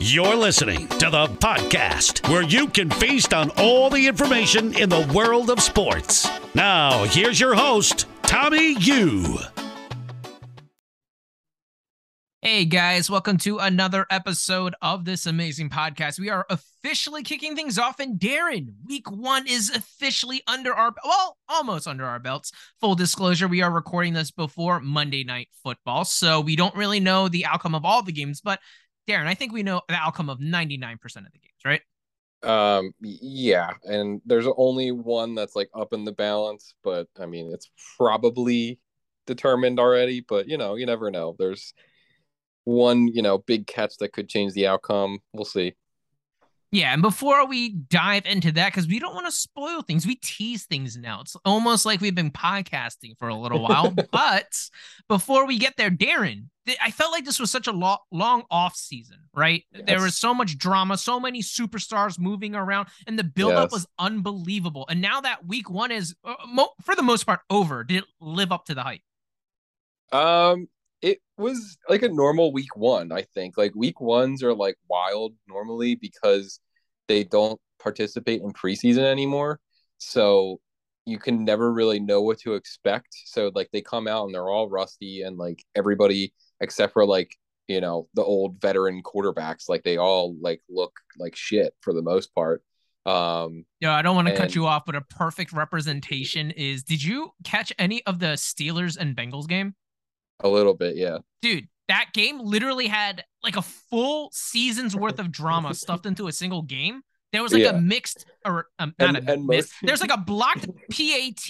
You're listening to the podcast where you can feast on all the information in the world of sports. Now, here's your host, Tommy Yu. Hey guys, welcome to another episode of this amazing podcast. We are officially kicking things off, and Darren, week one is officially under our, well, almost under our belts. Full disclosure, we are recording this before Monday Night Football, so we don't really know the outcome of all the games, but Darren, I think we know the outcome of 99% of the games, right? Yeah, and there's only one that's like up in the balance, but I mean, it's probably determined already, but you know, you never know. There's one, you know, big catch that could change the outcome. We'll see. Yeah, and before we dive into that, because we don't want to spoil things, we tease things now. It's almost like we've been podcasting for a little while. But before we get there, Darren, I felt like this was such a long off season, right? Yes. There was so much drama, so many superstars moving around, and the buildup was unbelievable. And now that week one is, for the most part, over. Did it live up to the hype? It was like a normal week one, I think. Like week ones are like wild normally because they don't participate in preseason anymore. So you can never really know what to expect. So like they come out and they're all rusty, and like everybody except for like, you know, the old veteran quarterbacks, like they all like look like shit for the most part. Yeah, I don't want to cut you off, but a perfect representation is, did you catch any of the Steelers and Bengals game? A little bit, yeah. Dude, that game literally had like a full season's worth of drama stuffed into a single game. There was like a mixed, or there's like a blocked PAT.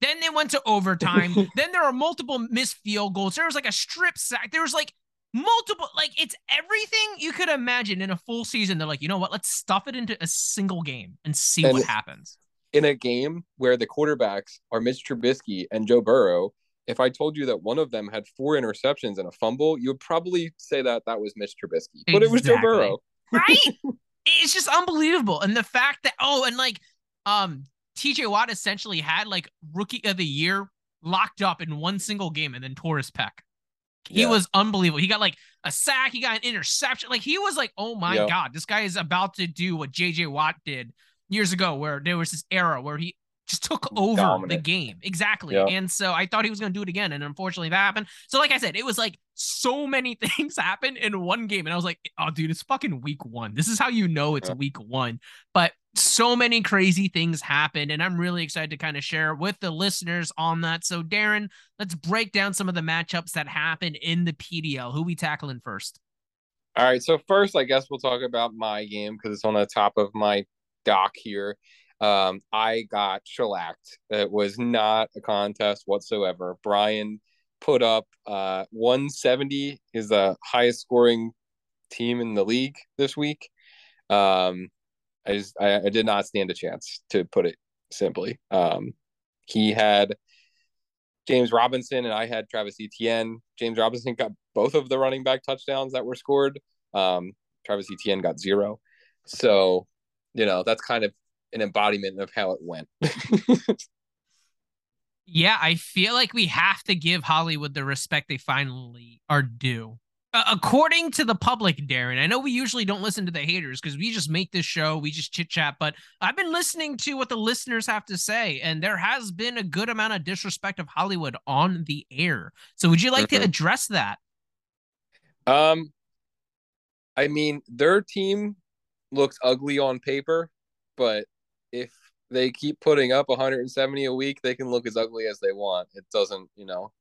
Then they went to overtime. Then there were multiple missed field goals. There was like a strip sack. There was like multiple, like it's everything you could imagine in a full season. They're like, you know what? Let's stuff it into a single game and see what happens. In a game where the quarterbacks are Mitch Trubisky and Joe Burrow, if I told you that one of them had 4 interceptions and a fumble, you would probably say that that was Mitch Trubisky, but it was Joe Burrow. Right? It's just unbelievable. And the fact that, TJ Watt essentially had like rookie of the year locked up in one single game and then tore his pec. He was unbelievable. He got like a sack. He got an interception. Like he was like, oh my God, this guy is about to do what JJ Watt did years ago, where there was this era where he just took over the game. Exactly. Yeah. And so I thought he was going to do it again, and unfortunately that happened. So like I said, it was like so many things happened in one game, and I was like, oh dude, it's fucking week one. This is how you know it's week one. But so many crazy things happened, and I'm really excited to kind of share with the listeners on that. So Darren, let's break down some of the matchups that happened in the PDL. Who we tackling first? All right. So first, I guess we'll talk about my game because it's on the top of my doc here. I got shellacked. It was not a contest whatsoever. Brian put up 170, is the highest scoring team in the league this week. I did not stand a chance, to put it simply. He had James Robinson and I had Travis Etienne. James Robinson got both of the running back touchdowns that were scored. Travis Etienne got 0. So, you know, that's kind of an embodiment of how it went. Yeah, I feel like we have to give Hollywood the respect they finally are due. According to the public, Darren, I know we usually don't listen to the haters because we just make this show, we just chit chat, but I've been listening to what the listeners have to say, and there has been a good amount of disrespect of Hollywood on the air. So would you like to address that? I mean, their team looks ugly on paper, but if they keep putting up 170 a week, they can look as ugly as they want. It doesn't, you know,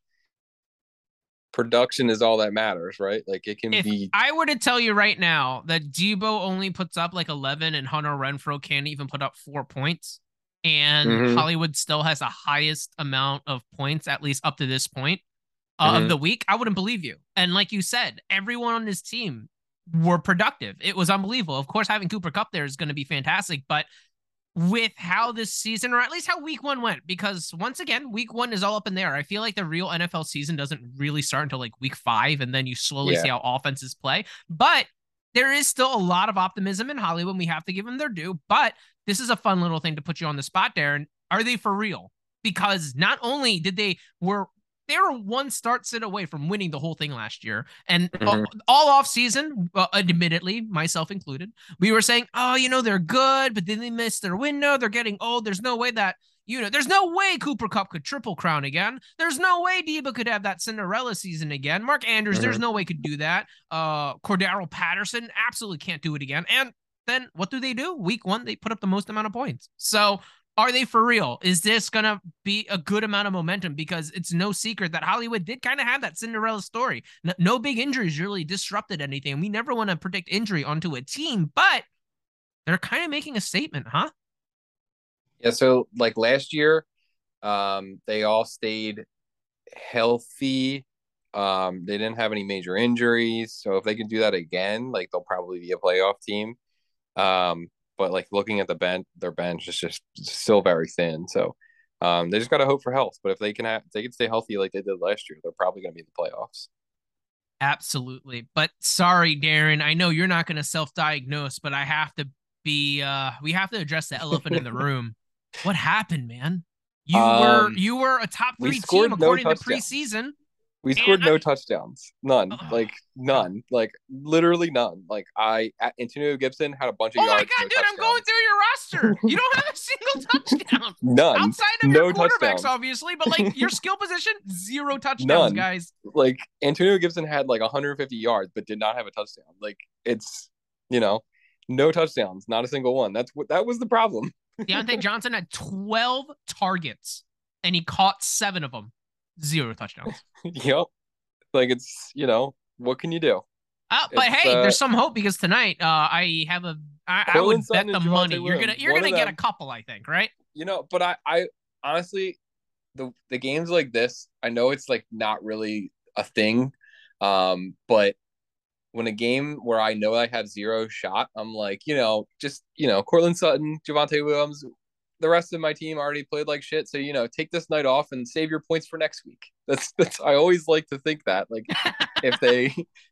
production is all that matters, right? Like it can be. I were to tell you right now that Debo only puts up like 11 and Hunter Renfrow can't even put up 4 points, and Hollywood still has the highest amount of points, at least up to this point of the week, I wouldn't believe you. And like you said, everyone on this team were productive. It was unbelievable. Of course, having Cooper Kupp there is going to be fantastic, but with how this season, or at least how week one went, because once again, week one is all up in the air. I feel like the real NFL season doesn't really start until like week 5, and then you slowly see how offenses play. But there is still a lot of optimism in Hollywood, and we have to give them their due. But this is a fun little thing to put you on the spot, Darren. Are they for real? Because not only did they were they were one start sit away from winning the whole thing last year. And all off season, admittedly, myself included, we were saying, oh, you know, they're good, but then they missed their window. They're getting old. There's no way that, you know, there's no way Cooper Kupp could triple crown again. There's no way Debo could have that Cinderella season again. Mark Andrews, there's no way could do that. Cordarrelle Patterson absolutely can't do it again. And then what do? Week one, they put up the most amount of points. So are they for real? Is this going to be a good amount of momentum? Because it's no secret that Hollywood did kind of have that Cinderella story. No big injuries really disrupted anything. We never want to predict injury onto a team, but they're kind of making a statement, huh? Yeah, so like last year, they all stayed healthy. They didn't have any major injuries. So if they can do that again, like they'll probably be a playoff team. But like looking at the bench, their bench is just still very thin. So they just got to hope for health. But if they can stay healthy like they did last year, they're probably going to be in the playoffs. Absolutely. But sorry, Darren, I know you're not going to self-diagnose, but I have to be. We have to address the elephant in the room. What happened, man? You were a top three team according to preseason. We scored no touchdowns. None. None. Literally none. Antonio Gibson had a bunch of yards. Oh, my God, dude, I'm going through your roster. You don't have a single touchdown. None. Outside of your quarterbacks, obviously, but, your skill position, zero touchdowns, none. Guys. Antonio Gibson had, 150 yards, but did not have a touchdown. It's, no touchdowns. Not a single one. That was the problem. Deontay Johnson had 12 targets, and he caught 7 of them. 0 touchdowns. Yep. It's, what can you do? But hey, there's some hope because tonight I would bet the money. You're going to get a couple, I think, right? But I honestly, the games like this, I know it's not really a thing. But when a game where I know I have zero shot, I'm Cortland Sutton, Javonte Williams, the rest of my team already played like shit. So, take this night off and save your points for next week. That's I always like to think that if they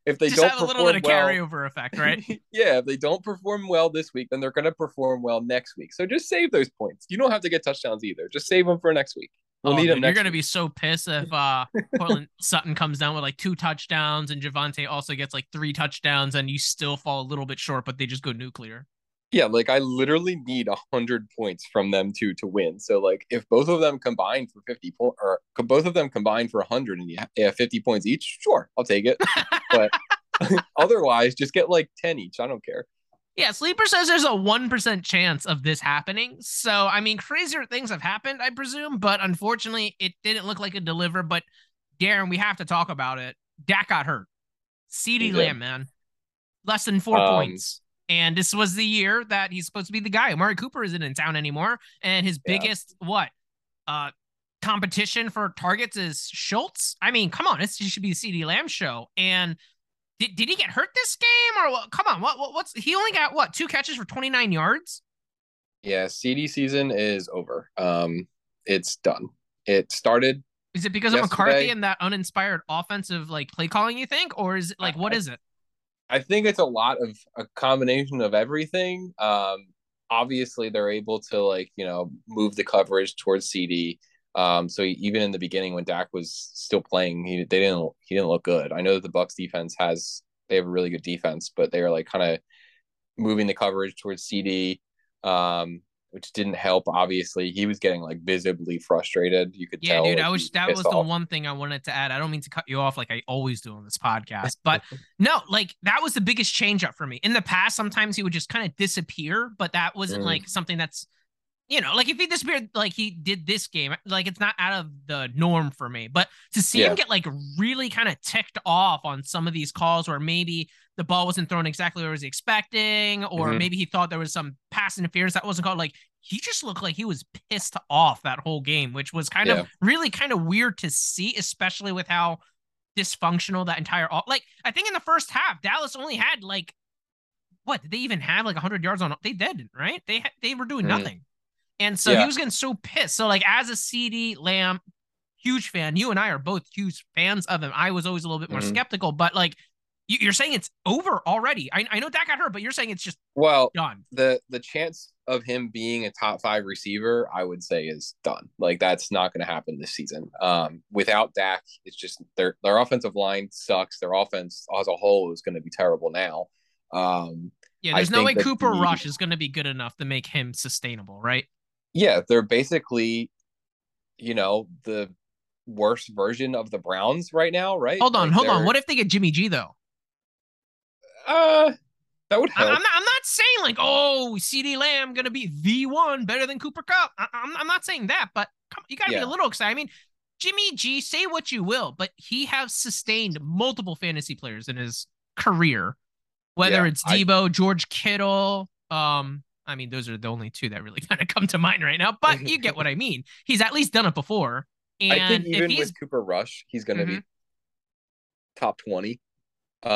just don't have a little bit of carryover effect, right? Yeah. If they don't perform well this week, then they're going to perform well next week. So just save those points. You don't have to get touchdowns either. Just save them for next week. You're going to be so pissed if Cortland Sutton comes down with 2 touchdowns and Javonte also gets 3 touchdowns and you still fall a little bit short, but they just go nuclear. Yeah, I literally need 100 points from them two to win. So if both of them combine for 50 points, or both of them combine for 100 and you have 50 points each, sure, I'll take it. But otherwise, just get 10 each. I don't care. Yeah, Sleeper says there's a 1% chance of this happening. So I mean, crazier things have happened, I presume, but unfortunately, it didn't look like a deliver. But Darren, we have to talk about it. Dak got hurt. CeeDee Lamb, man, less than 4 points. And this was the year that he's supposed to be the guy. Amari Cooper isn't in town anymore. And his biggest, competition for targets is Schultz? I mean, come on, it should be the CeeDee Lamb show. And did he get hurt this game? Or what? Come on, what's he only got, 2 catches for 29 yards? Yeah, CeeDee season is over. It's done. It started. Is it because of McCarthy and that uninspired offensive, play calling, you think? Or is it, what is it? I think it's a combination of everything. Obviously, they're able to move the coverage towards CeeDee. So even in the beginning when Dak was still playing, he didn't look good. I know that the Bucs defense they have a really good defense, but they are kind of moving the coverage towards CeeDee, which didn't help. Obviously, he was getting visibly frustrated. You could tell. Yeah, dude, that was the one thing I wanted to add. I don't mean to cut you off like I always do on this podcast, but no, that was the biggest change up for me. In the past, sometimes he would just kind of disappear, but that wasn't something that's, if he disappeared, he did this game, it's not out of the norm for me, but to see him get really kind of ticked off on some of these calls where maybe the ball wasn't thrown exactly where he was expecting, or maybe he thought there was some pass interference that wasn't called. He just looked like he was pissed off that whole game, which was kind of really kind of weird to see, especially with how dysfunctional that entire, I think in the first half, Dallas only had what did they even have 100 yards on? They didn't, right? They were doing nothing. And so he was getting so pissed. So as a CeeDee Lamb, huge fan, you and I are both huge fans of him. I was always a little bit more skeptical, but you're saying it's over already. I know Dak got hurt, but you're saying it's just done. The chance of him being a top five receiver, I would say, is done. Like, that's not going to happen this season. Without Dak, it's just their offensive line sucks. Their offense as a whole is going to be terrible now. Yeah, there's no way Cooper Rush is going to be good enough to make him sustainable, right? Yeah, they're basically, the worst version of the Browns right now, right? Hold on. What if they get Jimmy G, though? That would help. I'm not saying like, oh, CeeDee Lamb going to be the one better than Cooper Kupp. I'm not saying that, but you got to be a little excited. I mean, Jimmy G, say what you will, but he has sustained multiple fantasy players in his career. Whether it's Debo, George Kittle, I mean, those are the only two that really kind of come to mind right now. But you get what I mean. He's at least done it before. And I think even with Cooper Rush, he's going to be top 20. But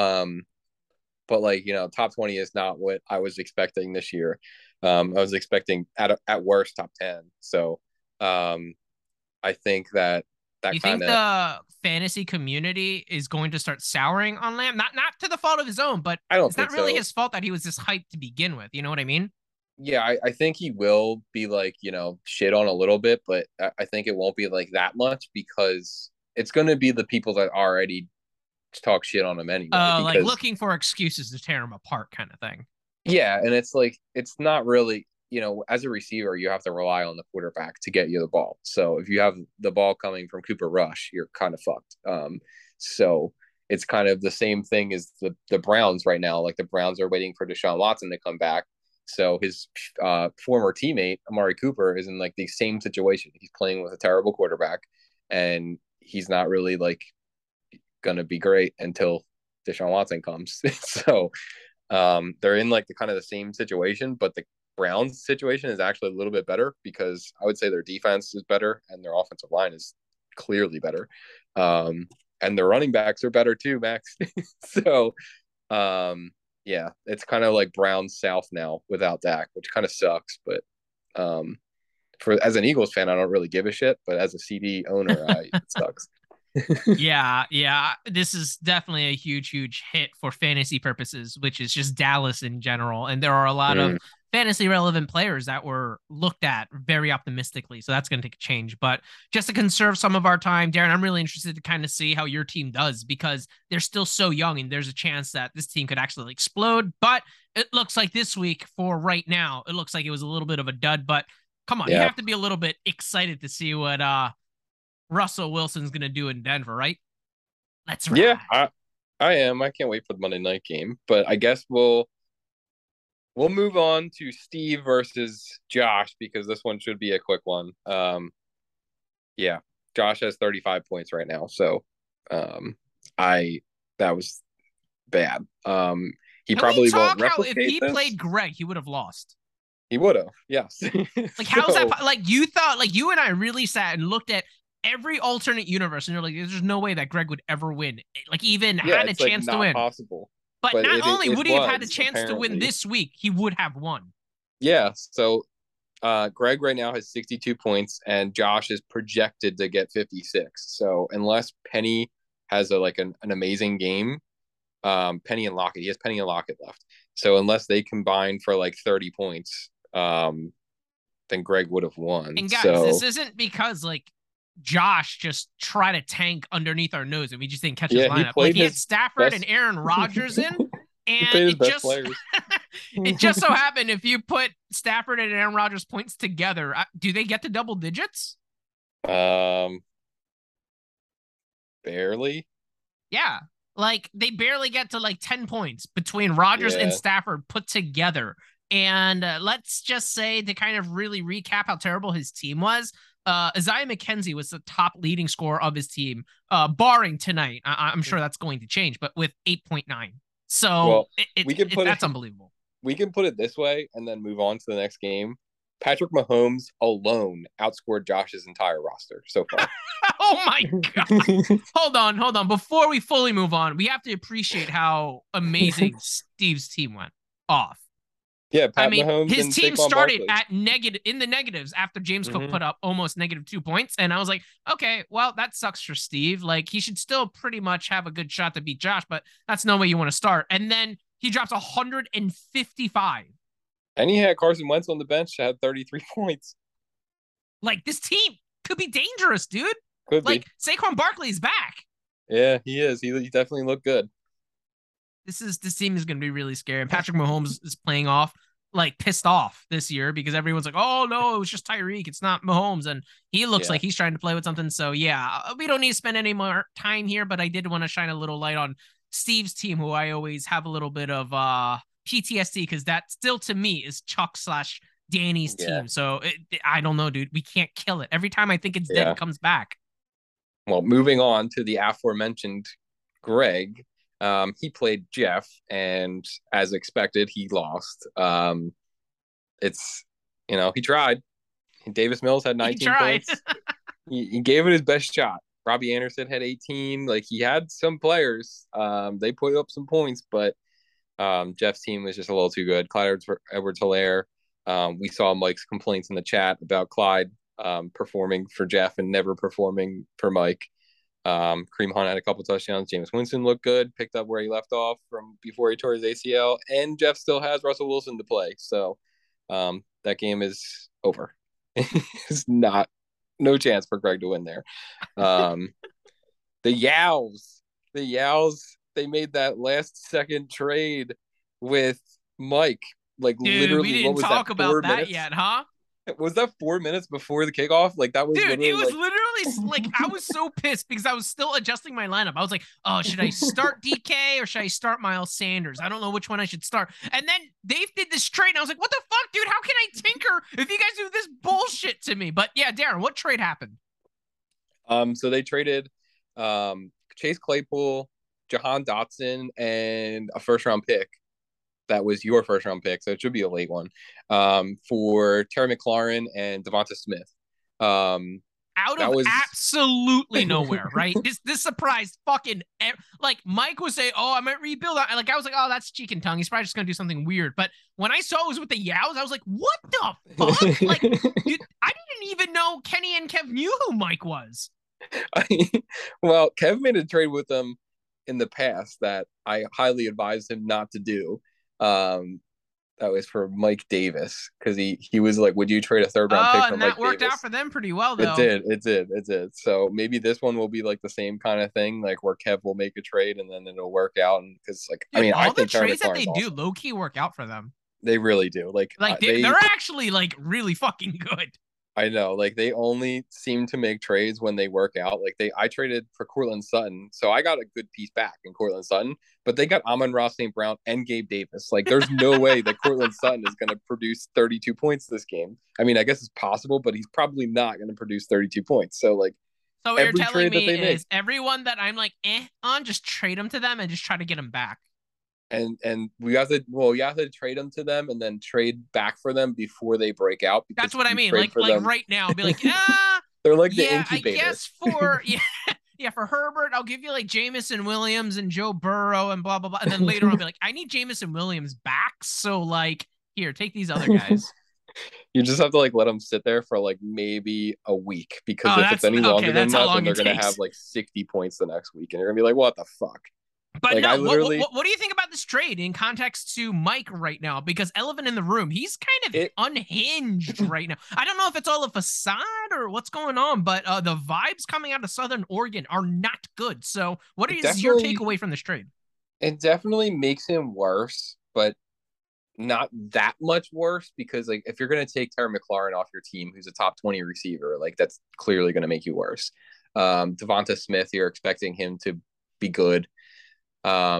top 20 is not what I was expecting this year. I was expecting at worst top 10. So I think that. You think the fantasy community is going to start souring on Lamb? Not to the fault of his own, but it's not really his fault that he was this hyped to begin with. You know what I mean? Yeah, I think he will be shit on a little bit, but I think it won't be like that much because it's going to be the people that already talk shit on him anyway. Like looking for excuses to tear him apart kind of thing. Yeah, and it's like it's not really... as a receiver, you have to rely on the quarterback to get you the ball. So if you have the ball coming from Cooper Rush, you're kind of fucked. So it's kind of the same thing as the Browns right now. Like the Browns are waiting for Deshaun Watson to come back. So his former teammate, Amari Cooper, is in the same situation. He's playing with a terrible quarterback and he's not really going to be great until Deshaun Watson comes. So they're in the kind of the same situation, but the Browns situation is actually a little bit better because I would say their defense is better and their offensive line is clearly better. And their running backs are better too, Max. So it's kind of like Browns South now without Dak, which kind of sucks. But as an Eagles fan, I don't really give a shit, but as a CD owner, it sucks. Yeah. This is definitely a huge hit for fantasy purposes, which is just Dallas in general. And there are a lot of fantasy relevant players that were looked at very optimistically. So that's going to take a change, but just to conserve some of our time, Darren, I'm really interested to kind of see how your team does because they're still so young and there's a chance that this team could actually explode, but it looks like this week for right now, it looks like it was a little bit of a dud, but come on, you have to be a little bit excited to see what, Russell Wilson's going to do in Denver, right? Let's ride. Yeah, I am. I can't wait for the Monday night game, but I guess we'll move on to Steve versus Josh because this one should be a quick one. Josh has 35 points right now, so that was bad. He Can probably we talk won't replicate how if he this? Played Greg, he would have lost. He would have, yes. How's that? You thought, you and I really sat and looked at every alternate universe, and you're like, there's no way that Greg would ever win. Had a chance to win. Possible. But not only would he have had a chance to win this week, he would have won. Yeah. So Greg right now has 62 points, and Josh is projected to get 56. So unless Penny has an amazing game, Penny and Lockett, he has Penny and Lockett left. So unless they combine for 30 points, then Greg would have won. And guys, this isn't because Josh just try to tank underneath our nose and we just didn't catch his lineup. He had Stafford and Aaron Rodgers in, and it just so happened if you put Stafford and Aaron Rodgers points together, do they get to double digits? Barely. Yeah. They barely get to 10 points between Rodgers and Stafford put together. And let's just say to kind of really recap how terrible his team was, Isaiah McKenzie was the top leading scorer of his team, barring tonight. I'm sure that's going to change, but with 8.9. So that's unbelievable. We can put it this way and then move on to the next game. Patrick Mahomes alone outscored Josh's entire roster so far. Oh my God. Hold on. Before we fully move on, we have to appreciate how amazing Steve's team went off. Yeah, Mahomes his team started at negatives after James Cook put up almost -2 points. And I was like, okay, well, that sucks for Steve. He should still pretty much have a good shot to beat Josh, but that's no way you want to start. And then he drops 155. And he had Carson Wentz on the bench, had 33 points. Like, this team could be dangerous, dude. Could be. Like, Saquon Barkley's back. Yeah, he is. He definitely looked good. This team is going to be really scary. And Patrick Mahomes is playing off, like, pissed off this year because everyone's like, oh, no, it was just Tyreek. It's not Mahomes. And he looks like he's trying to play with something. So, yeah, we don't need to spend any more time here, but I did want to shine a little light on Steve's team, who I always have a little bit of PTSD because that still, to me, is Chuck/Danny's team. So I don't know, dude. We can't kill it. Every time I think it's dead, it comes back. Well, moving on to the aforementioned Greg. He played Jeff, and as expected, he lost. It's, you know, he tried. Davis Mills had 19 points. He gave it his best shot. Robbie Anderson had 18. Like, he had some players. They put up some points, but Jeff's team was just a little too good. Clyde Edwards-Helaire. We saw Mike's complaints in the chat about Clyde performing for Jeff and never performing for Mike. Kareem Hunt had a couple touchdowns. Jameis Winston looked good, picked up where he left off from before he tore his ACL, and Jeff still has Russell Wilson to play. So that game is over. It's not no chance for Greg to win there. The Yowls, they made that last second trade with Mike. Like, dude, literally, we didn't talk about that yet, huh? Was that 4 minutes before the kickoff? Like, that was, dude, it was like... literally like, I was so pissed because I was still adjusting my lineup. I was like, oh, should I start DK or should I start Miles Sanders? I don't know which one I should start. And then they did this trade, and I was like, what the fuck, dude? How can I tinker if you guys do this bullshit to me? But yeah, Darren, what trade happened? So they traded Chase Claypool, Jahan Dotson, and a first-round pick. That was your first round pick, so it should be a late one, for Terry McLaurin and Devonta Smith. Out of absolutely nowhere, right? This surprised fucking... Like, Mike would say, oh, I might rebuild. Like, I was like, oh, that's cheek and tongue. He's probably just going to do something weird. But when I saw it was with the Yowls, I was like, what the fuck? Like, dude, I didn't even know Kenny and Kev knew who Mike was. Well, Kev made a trade with them in the past that I highly advised him not to do. That was for Mike Davis, because he was like, would you trade a third round pick for Mike Davis? And that worked out for them pretty well, though. It did. So maybe this one will be like the same kind of thing, like where Kev will make a trade and then it'll work out. And because, like, dude, I mean, all the trades that they do low key work out for them. They really do. Like they're actually like really fucking good. I know. Like, they only seem to make trades when they work out. Like, I traded for Courtland Sutton, so I got a good piece back in Courtland Sutton, but they got Amon-Ra St. Brown and Gabe Davis. Like, there's no way that Courtland Sutton is going to produce 32 points this game. I mean, I guess it's possible, but he's probably not going to produce 32 points. So, like, so what you're telling me is everyone that I'm like, just trade them to them and just try to get them back. And you have to trade them to them and then trade back for them before they break out. That's what I mean. Like right now, be like, they're like the incubator. I guess for Herbert, I'll give you like Jamison Williams and Joe Burrow and blah blah blah. And then later on, I'll be like, I need Jamison Williams back. So like, here, take these other guys. You just have to like let them sit there for like maybe a week, because if it's any longer than that, then they're gonna have like 60 points the next week, and you're gonna be like, what the fuck. But like, what do you think about this trade in context to Mike right now? Because elephant in the room, he's kind of unhinged right now. I don't know if it's all a facade or what's going on, but the vibes coming out of Southern Oregon are not good. So what is your takeaway from this trade? It definitely makes him worse, but not that much worse, because like, if you're going to take Terry McLaurin off your team, who's a top 20 receiver, like, that's clearly going to make you worse. Devonta Smith, you're expecting him to be good. So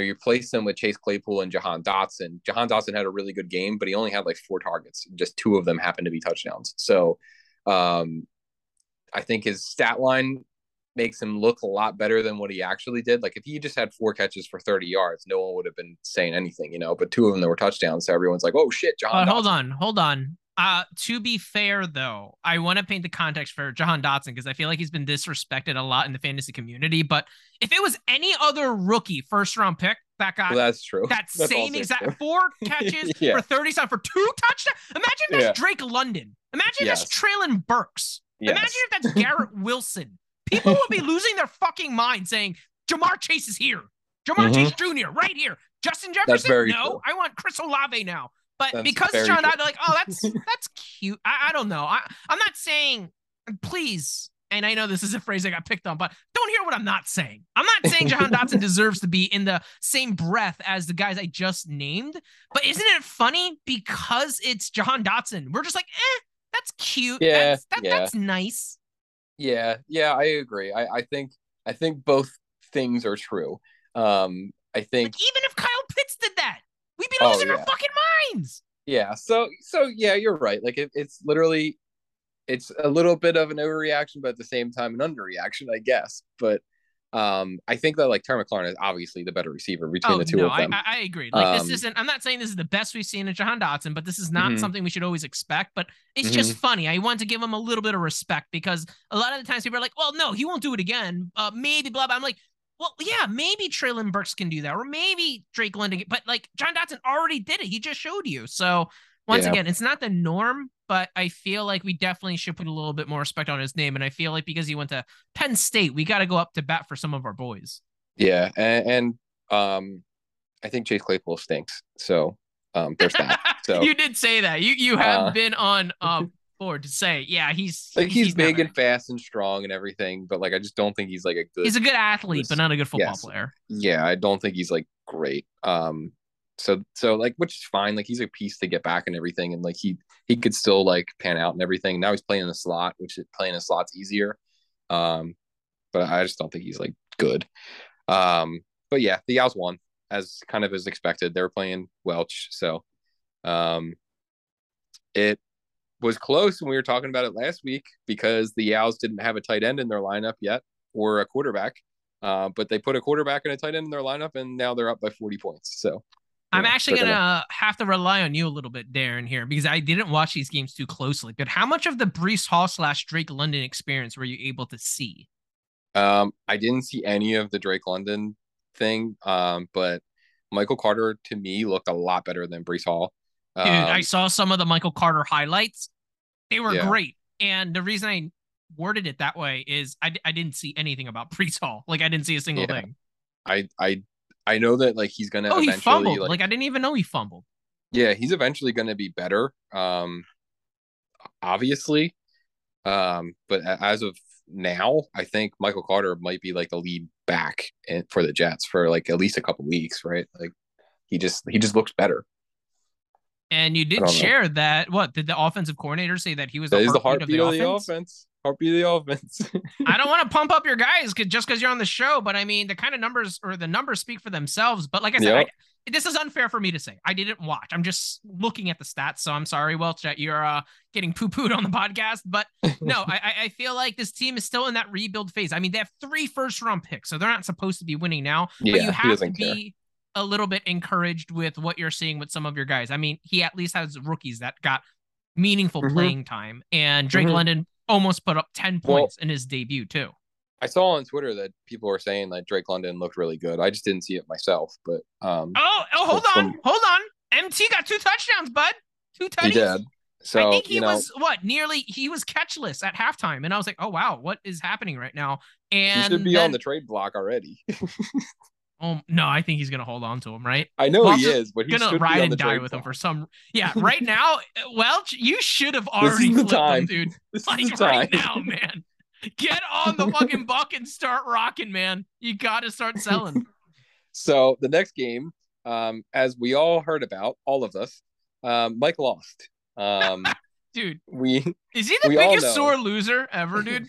you replace them with Chase Claypool and Jahan Dotson. Jahan Dotson had a really good game, but he only had like 4 targets. Just 2 of them happened to be touchdowns. So I think his stat line makes him look a lot better than what he actually did. Like, if he just had 4 catches for 30 yards, no one would have been saying anything, you know, but 2 of them that were touchdowns. So everyone's like, oh shit, Jahan Dotson. Hold on. To be fair, though, I want to paint the context for Jahan Dotson, because I feel like he's been disrespected a lot in the fantasy community. But if it was any other rookie first-round pick that got that's same exact 4 catches for 30-something for 2 touchdowns, imagine if that's Drake London. Imagine if that's Traylon Burks. Yes. Imagine if that's Garrett Wilson. People would be losing their fucking mind saying, Jamar Chase is here. Jamar Chase Jr. right here. Justin Jefferson? No, true. I want Chris Olave now. But that's because it's Jahan Dotson, like, oh, that's cute. I don't know. I'm not saying, please, and I know this is a phrase I got picked on, but don't hear what I'm not saying. I'm not saying Jahan Dotson deserves to be in the same breath as the guys I just named, but isn't it funny because it's Jahan Dotson? We're just like, eh, that's cute. Yeah, that's nice. Yeah, I agree. I think both things are true. I think like even if Kyle Pitts did that, we'd be losing our fucking minds. Yeah. So yeah, you're right. Like it's literally, it's a little bit of an overreaction, but at the same time, an underreaction, I guess. But I think that like Terry McLaurin is obviously the better receiver between the two of them. I agree. Like this isn't. I'm not saying this is the best we've seen in Jahan Dotson, but this is not something we should always expect. But it's just funny. I want to give him a little bit of respect because a lot of the times people are like, "Well, no, he won't do it again. Maybe blah blah." I'm like, "Well, yeah, maybe Treylon Burks can do that, or maybe Drake London." But like Jahan Dotson already did it. He just showed you. So once again, it's not the norm. But I feel like we definitely should put a little bit more respect on his name. And I feel like because he went to Penn State, we got to go up to bat for some of our boys. Yeah. And I think Chase Claypool stinks. So there's that. So, you did say that. You have been on board to say, yeah, he's big and fast and strong and everything. But like, I just don't think he's like he's a good athlete, but not a good football player. Yeah. I don't think he's like great. So like, which is fine. Like he's a piece to get back and everything. And like, he could still like pan out and everything. Now he's playing in a slot, which is playing a slot's easier. But I just don't think he's like good. But yeah, the Yowls won as kind of as expected. They were playing Welch. So it was close when we were talking about it last week because the Yowls didn't have a tight end in their lineup yet or a quarterback. But they put a quarterback and a tight end in their lineup and now they're up by 40 points. So I'm actually going to have to rely on you a little bit, Darren, here, because I didn't watch these games too closely. But how much of the Breece Hall / Drake London experience were you able to see? I didn't see any of the Drake London thing, but Michael Carter, to me, looked a lot better than Breece Hall. Dude, I saw some of the Michael Carter highlights. They were great. And the reason I worded it that way is I didn't see anything about Breece Hall. Like, I didn't see a single thing. I know that like he's gonna eventually he fumbled. Like I didn't even know he fumbled. Yeah, he's eventually gonna be better. Obviously. But as of now, I think Michael Carter might be like the lead back for the Jets for like at least a couple weeks, right? Like he just looks better. And you did share that. What did the offensive coordinator say that he was the heartbeat of the offense? Be the offense. I don't want to pump up your guys just because you're on the show, but I mean the kind of numbers or the numbers speak for themselves. But like I said, this is unfair for me to say. I didn't watch. I'm just looking at the stats, so I'm sorry, Welch, that you're getting poo-pooed on the podcast. But no, I feel like this team is still in that rebuild phase. I mean, they have 3 first-round picks, so they're not supposed to be winning now. Yeah, but you have to be a little bit encouraged with what you're seeing with some of your guys. I mean, he at least has rookies that got meaningful playing time, and Drake London almost put up 10 points in his debut too. I saw on Twitter that people were saying that Drake London looked really good. I just didn't see it myself, but hold on. MT got 2 touchdowns, bud. 2 touchdowns. He did. So I think he was he was catchless at halftime, and I was like, oh wow, what is happening right now? And he should be on the trade block already. Oh no, I think he's gonna hold on to him, right? I know Welch he is, but he's gonna ride and die with him for some. Yeah, right now, Welch, you should have already flipped him, dude. This is the time. Right now, man. Get on the fucking buck and start rocking, man. You gotta start selling. So the next game, as we all heard about, all of us, Mike lost. Dude, is he the biggest sore loser ever, dude?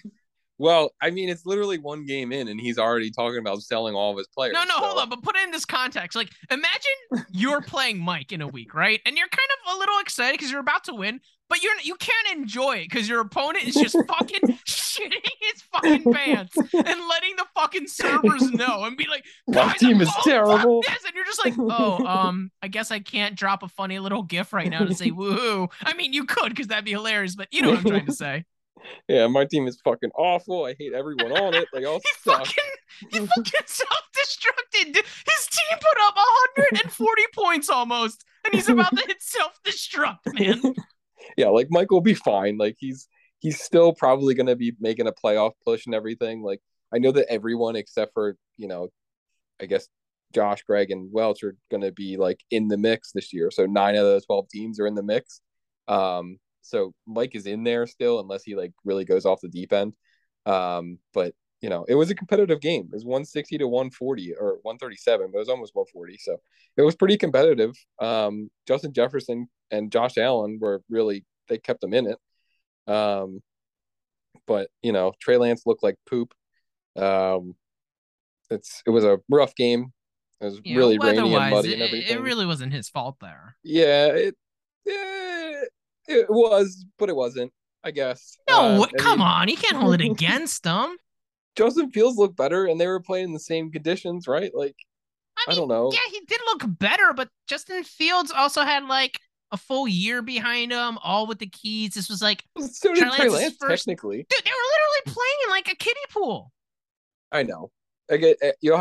Well, I mean, it's literally one game in, and he's already talking about selling all of his players. No, hold on. But put it in this context. Like, imagine you're playing Mike in a week, right? And you're kind of a little excited because you're about to win, but you can't enjoy it because your opponent is just fucking shitting his fucking pants and letting the fucking servers know and be like, my team is terrible. And you're just like, I guess I can't drop a funny little gif right now to say woohoo. I mean, you could because that'd be hilarious, but you know what I'm trying to say. Yeah, my team is fucking awful. I hate everyone on it. They all suck. He fucking self-destructed. His team put up 140 points almost, and he's about to hit self-destruct, man. Yeah, like Mike will be fine. Like he's still probably gonna be making a playoff push and everything. Like I know that everyone except for I guess Josh, Greg, and Welch are going to be like in the mix this year. So 9 out of the 12 teams are in the mix. So Mike is in there still, unless he like really goes off the deep end. But you know, it was a competitive game. It was 160 to 140 or 137, but it was almost 140. So it was pretty competitive. Justin Jefferson and Josh Allen were really, they kept them in it. But you know, Trey Lance looked like poop. It was a rough game. It was really rainy and muddy and everything. It really wasn't his fault there. Yeah, it was, but it wasn't, I guess. No, come on. You can't hold it against them. Justin Fields looked better, and they were playing in the same conditions, right? Like, I mean, I don't know. Yeah, he did look better, but Justin Fields also had, like, a full year behind him, all with the keys. This was, like, so did Trey Lance technically. Dude, they were literally playing in, like, a kiddie pool. I know. We'll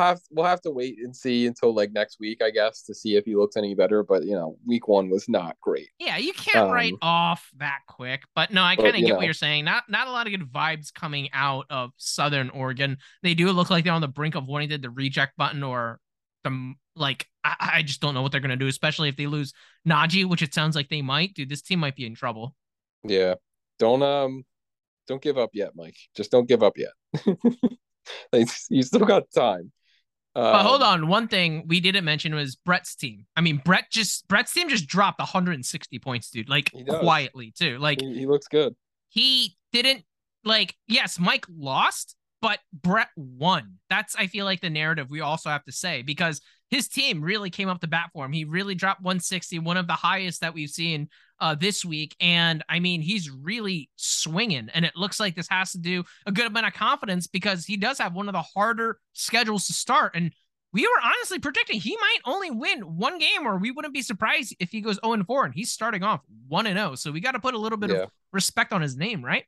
have to wait and see until like next week, I guess, to see if he looks any better. But you know, week 1 was not great. Yeah, you can't write off that quick. But no, I kind of get what you're saying. Not a lot of good vibes coming out of Southern Oregon. They do look like they're on the brink of wanting to hit the reject button, or I just don't know what they're gonna do, especially if they lose Najee, which it sounds like they might. Dude, this team might be in trouble. Yeah, don't give up yet, Mike. Just don't give up yet. You still got time. But hold on. One thing we didn't mention was Brett's team. I mean, Brett's team just dropped 160 points, dude. Like quietly too. Like he looks good. He didn't yes, Mike lost, but Brett won. That's, I feel like, the narrative we also have to say, because his team really came up to bat for him. He really dropped 160, one of the highest that we've seen this week. And I mean, he's really swinging, and it looks like this has to do a good amount of confidence, because he does have one of the harder schedules to start. And we were honestly predicting he might only win one game, or we wouldn't be surprised if he goes 0-4, and he's starting off 1-0. So we got to put a little bit of respect on his name, right?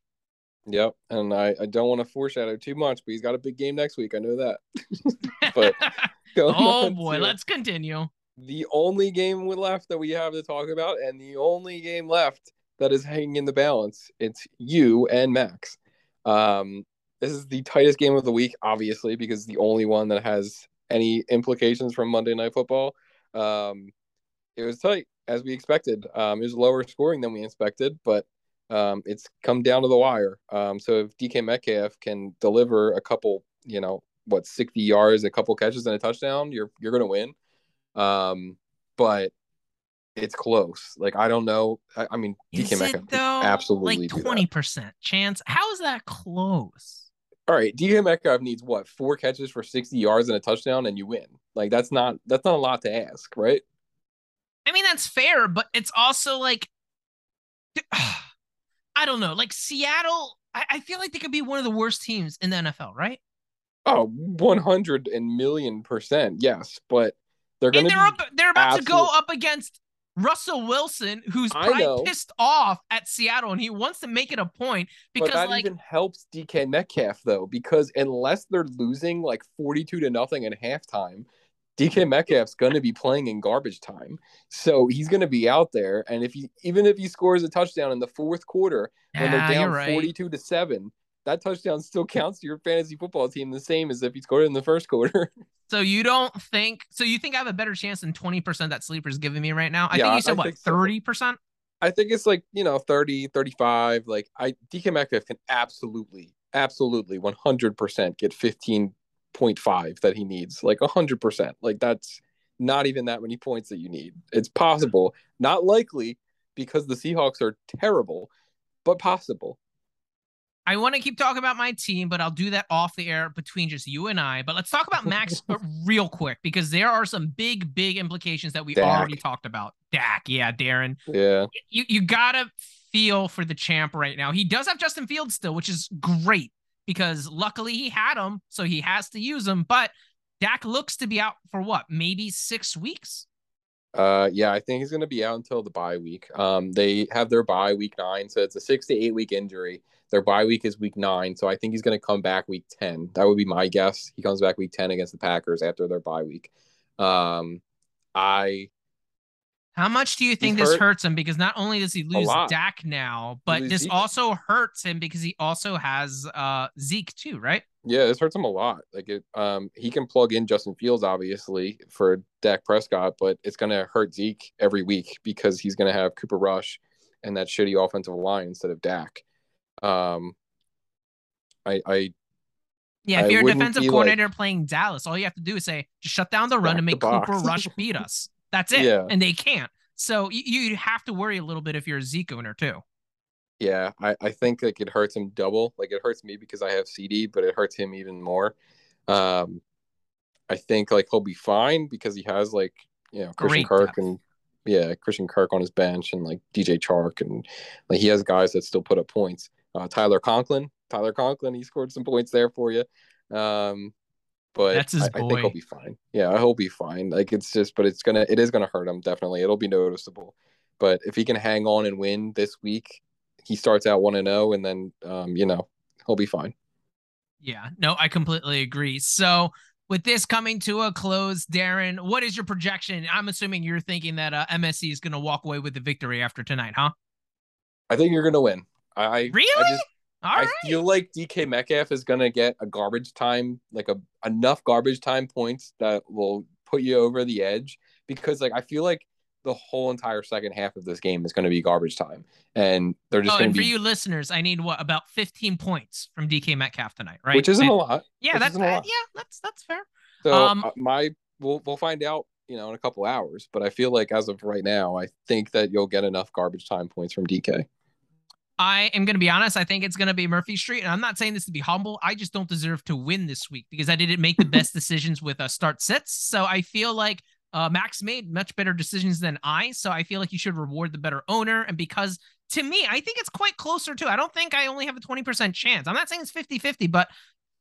Yep, and I don't want to foreshadow too much, but he's got a big game next week. I know that. But let's continue. The only game left that we have to talk about, and the only game left that is hanging in the balance, it's you and Max. This is the tightest game of the week, obviously, because it's the only one that has any implications from Monday Night Football. It was tight, as we expected. It was lower scoring than we expected, but it's come down to the wire. So if DK Metcalf can deliver a couple, 60 yards, a couple catches and a touchdown, you're going to win. But it's close. Like, I don't know. I mean, DK Metcalf though, absolutely like 20% chance. How is that close? All right, DK Metcalf needs 4 catches for 60 yards and a touchdown, and you win. Like, that's not a lot to ask, right? I mean, that's fair, but it's also like, I don't know. Like Seattle, I feel like they could be one of the worst teams in the NFL, right? Oh, 100 million %. Yes, but they're about to go up against Russell Wilson, who's probably pissed off at Seattle, and he wants to make it a point, because even helps DK Metcalf though, because unless they're losing like 42-0 at halftime, DK Metcalf's going to be playing in garbage time. So he's going to be out there. And even if he scores a touchdown in the fourth quarter, when they're down 42-7, that touchdown still counts to your fantasy football team the same as if he scored in the first quarter. So you think I have a better chance than 20% that Sleeper's giving me right now? I think 30%? So. I think it's 30, 35. DK Metcalf can absolutely 100% get 15.5 that he needs, 100%. That's not even that many points that you need. It's possible, not likely, because the Seahawks are terrible, but possible. I want to keep talking about my team, but I'll do that off the air between just you and I. But let's talk about Max real quick, because there are some big implications that we already talked about. Dak, yeah, Darren, yeah, you gotta feel for the champ right now. He does have Justin Fields still, which is great, because luckily he had him, so he has to use him. But Dak looks to be out for maybe 6 weeks? Yeah, I think he's going to be out until the bye week. They have their bye week 9, so it's a 6 to 8 week injury. Their bye week is week 9, so I think he's going to come back week 10. That would be my guess. He comes back week 10 against the Packers after their bye week. How much do you think this hurts him? Because not only does he lose Dak now, but this also hurts him because he also has Zeke too, right? Yeah, this hurts him a lot. Like it, he can plug in Justin Fields, obviously, for Dak Prescott, but it's going to hurt Zeke every week because he's going to have Cooper Rush and that shitty offensive line instead of Dak. Yeah, if you're a defensive coordinator playing Dallas, all you have to do is say, just shut down the run and make Cooper Rush beat us. That's it. Yeah. And they can't. So you have to worry a little bit if you're a Zeke owner too. Yeah, I think like it hurts him double. Like it hurts me because I have CeeDee, but it hurts him even more. I think like he'll be fine because he has like, you know, Christian Kirk on his bench and like DJ Chark, and like he has guys that still put up points. Tyler Conklin, he scored some points there for you. But that's his boy. I think he'll be fine. Yeah, he'll be fine. Like it's just, but it is gonna hurt him definitely. It'll be noticeable. But if he can hang on and win this week, he starts out 1-0, and then you know, he'll be fine. Yeah, no, I completely agree. So with this coming to a close, Darren, what is your projection? I'm assuming you're thinking that MSC is gonna walk away with the victory after tonight, huh? I think you're gonna win. I feel like DK Metcalf is going to get a garbage time, like enough garbage time points that will put you over the edge, because like I feel like the whole entire second half of this game is going to be garbage time, and they're just going to be. For you listeners, I need about 15 points from DK Metcalf tonight, right? Which isn't a lot. Yeah, that's fair. So we'll find out, you know, in a couple hours, but I feel like as of right now, I think that you'll get enough garbage time points from DK. I am going to be honest. I think it's going to be Murphy Street. And I'm not saying this to be humble. I just don't deserve to win this week because I didn't make the best decisions with start sets. So I feel like Max made much better decisions than I. So I feel like you should reward the better owner. And because to me, I think it's quite closer too. I don't think I only have a 20% chance. I'm not saying it's 50-50, but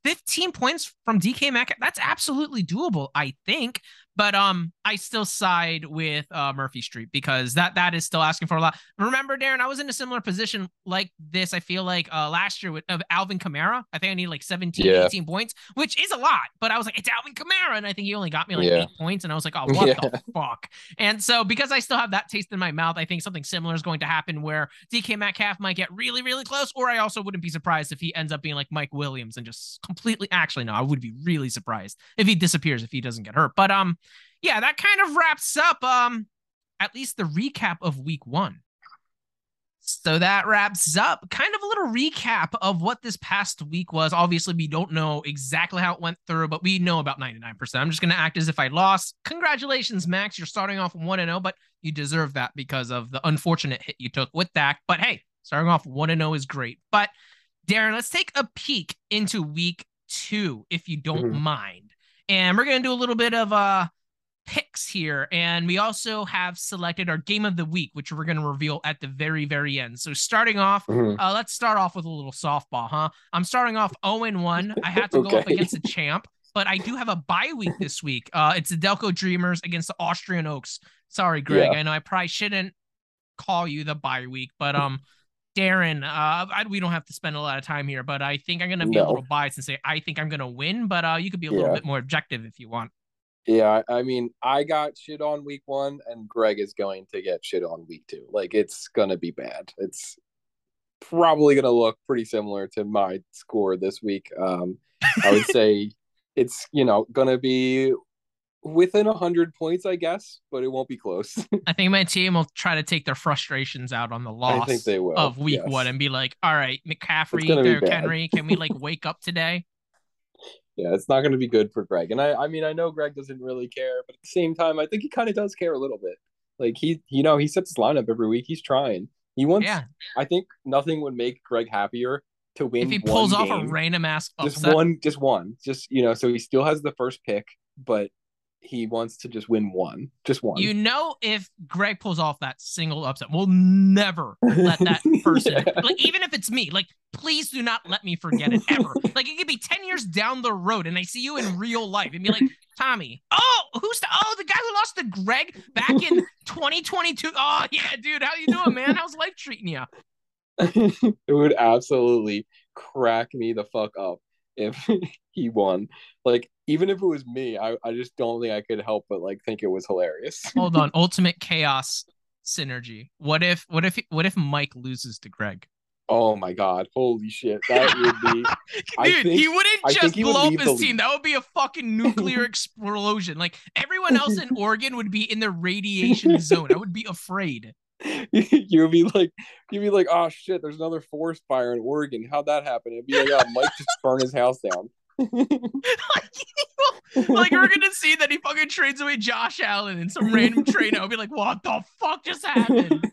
15 points from DK Metcalf, that's absolutely doable, I think. But I still side with Murphy Street because that is still asking for a lot. Remember, Darren, I was in a similar position like this, I feel like, last year of Alvin Kamara. I think I need like 18 points, which is a lot. But I was like, it's Alvin Kamara. And I think he only got me 8 points. And I was like, oh, what the fuck? And so because I still have that taste in my mouth, I think something similar is going to happen where DK Metcalf might get really, really close. Or I also wouldn't be surprised if he ends up being like Mike Williams and just completely – actually, no, I would be really surprised if he disappears, if he doesn't get hurt. But yeah, that kind of wraps up at least the recap of week one. So that wraps up kind of a little recap of what this past week was. Obviously, we don't know exactly how it went through, but we know about 99%. I'm just going to act as if I lost. Congratulations, Max. You're starting off 1-0, but you deserve that because of the unfortunate hit you took with Dak. But hey, starting off 1-0 is great. But Darren, let's take a peek into week two, if you don't mind. And we're going to do a little bit of picks here. And we also have selected our game of the week, which we're going to reveal at the very, very end. So starting off, let's start off with a little softball, huh? I'm starting off 0-1. I have to go up against the champ, but I do have a bye week this week. It's the Delco Dreamers against the Austrian Oaks. Sorry, Greg. Yeah. I know I probably shouldn't call you the bye week, but Darren, we don't have to spend a lot of time here, but I think I'm going to be a little biased and say I think I'm going to win, but you could be a little bit more objective if you want. Yeah, I mean, I got shit on week one, and Greg is going to get shit on week two. Like, it's going to be bad. It's probably going to look pretty similar to my score this week. I would say it's, you know, going to be within 100 points, I guess, but it won't be close. I think my team will try to take their frustrations out on the loss of week one and be like, all right, McCaffrey, Derrick Henry, can we like wake up today? Yeah, it's not going to be good for Greg. And I mean, I know Greg doesn't really care, but at the same time, I think he kind of does care a little bit. Like he, you know, he sets his lineup every week. He's trying. He wants, I think nothing would make Greg happier to win. If he pulls off a random ass upset. Just one, you know, so he still has the first pick, but he wants to just win one. You know, if Greg pulls off that single upset, we'll never let that person, like, even if it's me, like, please do not let me forget it ever. Like, it could be 10 years down the road and I see you in real life and be like, Tommy, the guy who lost to Greg back in 2022. Oh yeah, dude, how you doing, man? How's life treating you? It would absolutely crack me the fuck up if he won. Like, even if it was me, I just don't think I could help but like think it was hilarious. Hold on, Ultimate Chaos synergy? What if Mike loses to Greg? Oh my God! Holy shit! That would be. Dude, he wouldn't just blow up his team. That would be a fucking nuclear explosion. Like everyone else in Oregon would be in the radiation zone. I would be afraid. You'd be like, oh shit! There's another forest fire in Oregon. How'd that happen? It'd be like, oh, Mike just burned his house down. Like we're gonna see that he fucking trades away Josh Allen and some random trade. I'll be like, what the fuck just happened?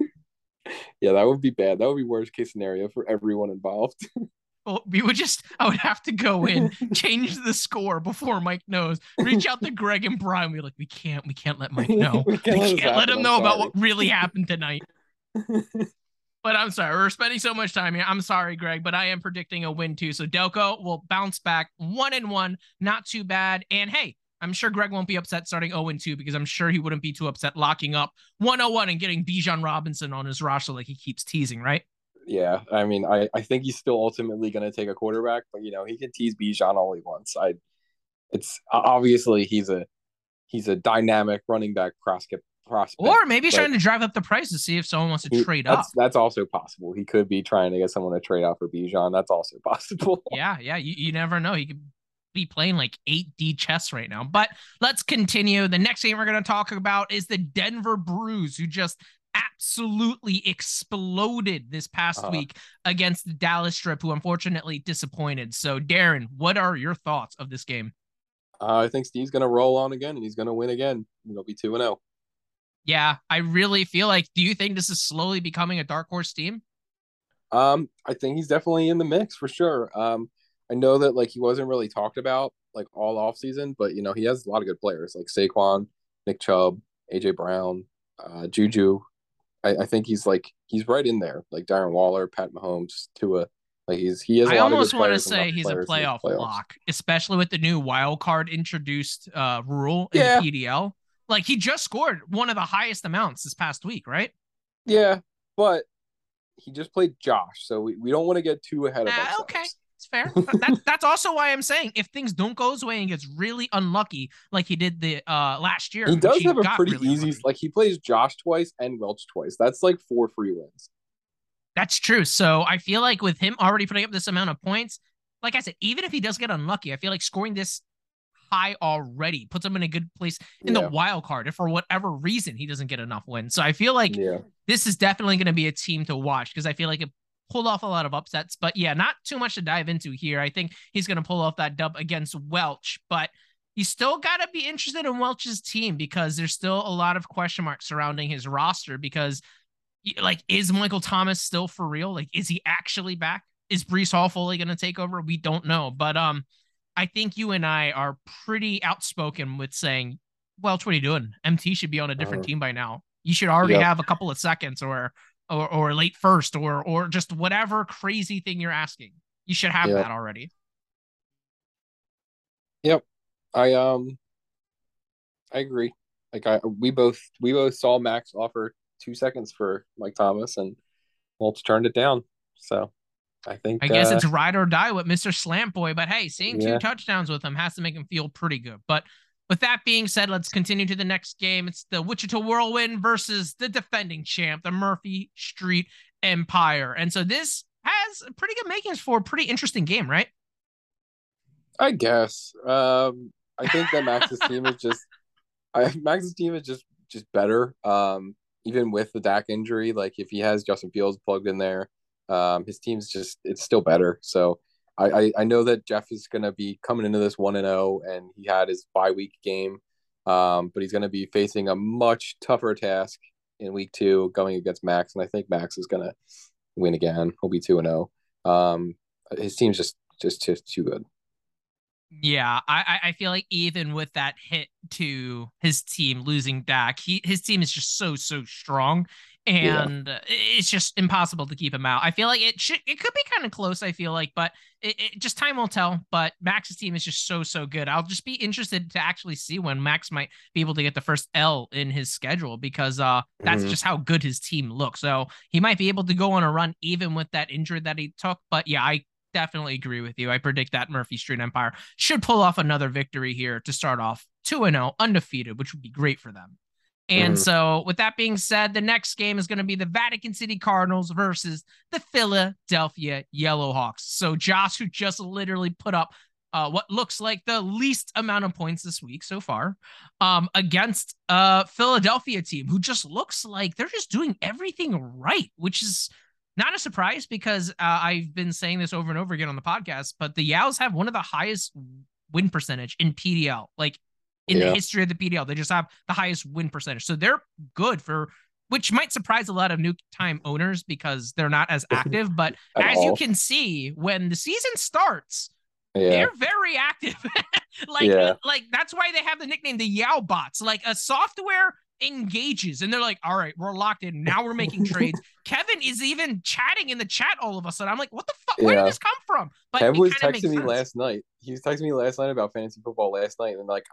Yeah, that would be bad. That would be worst case scenario for everyone involved. Well, I would have to go in, change the score before Mike knows, reach out to Greg and Brian. We're like, we can't let Mike know. we can't let him know about what really happened tonight. But I'm sorry, we're spending so much time here. I'm sorry, Greg, but I am predicting a win too. So Delco will bounce back 1-1, not too bad. And hey, I'm sure Greg won't be upset starting 0-2 because I'm sure he wouldn't be too upset locking up 101 and getting Bijan Robinson on his roster like he keeps teasing, right? Yeah, I mean, I think he's still ultimately going to take a quarterback, but you know he can tease Bijan all he wants. It's obviously he's a dynamic running back prospect, or maybe he's trying to drive up the price to see if someone wants to trade up. That's also possible. He could be trying to get someone to trade out for Bijan. That's also possible. Yeah. You never know. He could be playing like 8D chess right now. But let's continue. The next game we're going to talk about is the Denver Broncos, who just absolutely exploded this past week against the Dallas Strip, who unfortunately disappointed. So, Darren, what are your thoughts of this game? I think Steve's going to roll on again, and he's going to win again. It'll be 2-0. Yeah, I really feel like, do you think this is slowly becoming a dark horse team? I think he's definitely in the mix for sure. I know that he wasn't really talked about all offseason, but you know, he has a lot of good players like Saquon, Nick Chubb, AJ Brown, Juju. I think he's right in there. Like Darren Waller, Pat Mahomes, Tua. I almost want to say he's a playoff lock, especially with the new wild card introduced rule in the PDL. He just scored one of the highest amounts this past week, right? Yeah, but he just played Josh, so we don't want to get too ahead of ourselves. Okay, it's fair. That's also why I'm saying if things don't go his way and gets really unlucky like he did the last year. He does have a pretty easy – he plays Josh twice and Welch twice. That's 4 free wins. That's true. So I feel like with him already putting up this amount of points, like I said, even if he does get unlucky, I feel like scoring this – high already puts him in a good place in the wild card if for whatever reason he doesn't get enough wins. So I feel like this is definitely going to be a team to watch because I feel like it pulled off a lot of upsets. But yeah, not too much to dive into here. I think he's going to pull off that dub against Welch, but you still got to be interested in Welch's team because there's still a lot of question marks surrounding his roster because is Michael Thomas still for real? Is he actually back? Is Breece Hall fully going to take over? We don't know. But, I think you and I are pretty outspoken with saying, Welch, what are you doing? MT should be on a different team by now. You should already have a couple of seconds or late first or just whatever crazy thing you're asking. You should have that already. Yep. I agree. We both saw Max offer 2 seconds for Mike Thomas and Welch turned it down. So I guess it's ride or die with Mr. Slant Boy, but hey, seeing 2 touchdowns with him has to make him feel pretty good. But with that being said, let's continue to the next game. It's the Wichita Whirlwind versus the defending champ, the Murphy Street Empire. And so this has pretty good makings for a pretty interesting game, right? I guess. I think that Max's team is just better. Even with the Dak injury, if he has Justin Fields plugged in there, his team's it's still better. So I know that Jeff is going to be coming into this 1-0 and he had his bye week game. But he's going to be facing a much tougher task in week 2 going against Max. And I think Max is going to win again. He'll be 2-0. His team's just too good. Yeah, I feel like even with that hit to his team losing Dak, his team is just so strong. And it's just impossible to keep him out. I feel like it could be kind of close, I feel like, but it just time will tell. But Max's team is just so good. I'll just be interested to actually see when Max might be able to get the first L in his schedule because that's just how good his team looks. So he might be able to go on a run even with that injury that he took. But yeah, I definitely agree with you. I predict that Murphy Street Empire should pull off another victory here to start off 2-0 undefeated, which would be great for them. And so with that being said, the next game is going to be the Vatican City Cardinals versus the Philadelphia Yellowhawks. So Josh, who just literally put up what looks like the least amount of points this week so far against a Philadelphia team who just looks like they're just doing everything right, which is not a surprise because I've been saying this over and over again on the podcast, but the Yowls have one of the highest win percentage in PDL, like in the history of the PDL. They just have the highest win percentage. So they're good for, which might surprise a lot of new time owners because they're not as active. But as you can see, when the season starts, they're very active. Like that's why they have the nickname, the Yow bots, like a software engages and they're like, all right, we're locked in. Now we're making trades. Kevin is even chatting in the chat all of a sudden. I'm like, what the fuck? Where did this come from? But Kevin was texting me last night. He was texting me last night about fantasy football last night. And like,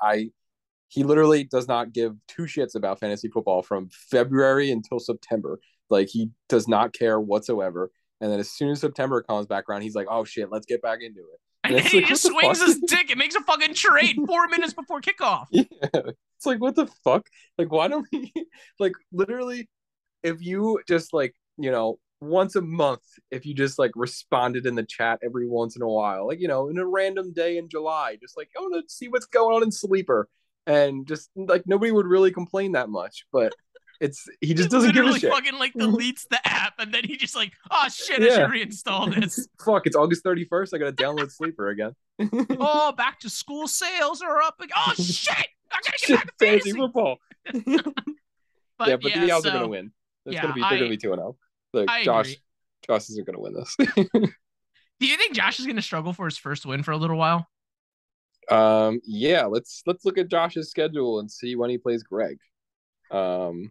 he literally does not give two shits about fantasy football from February until September. Like he does not care whatsoever. And then as soon as September comes back around, he's like, oh shit, let's get back into it. And then he just swings his dick and makes a fucking trade 4 minutes before kickoff. Yeah. It's like, what the fuck? Like, why don't we, like, literally, if you just, like, you know, once a month, if you just, like, responded in the chat every once in a while, like, you know, in a random day in July, just like, oh, let's see what's going on in Sleeper. And just, like, nobody would really complain that much. But it's, he just doesn't give a shit. Fucking, like, deletes the app. And then he just, like, oh, shit, I should reinstall this. Fuck, it's August 31st. I got to download Sleeper again. Oh, back to school sales are up. Oh, shit. I gotta get back to fantasy football. But, yeah, but the Yowls are gonna win. It's gonna be they're gonna be 2-0. Like Josh isn't gonna win this. Do you think Josh is gonna struggle for his first win for a little while? Yeah, let's look at Josh's schedule and see when he plays Greg. Well,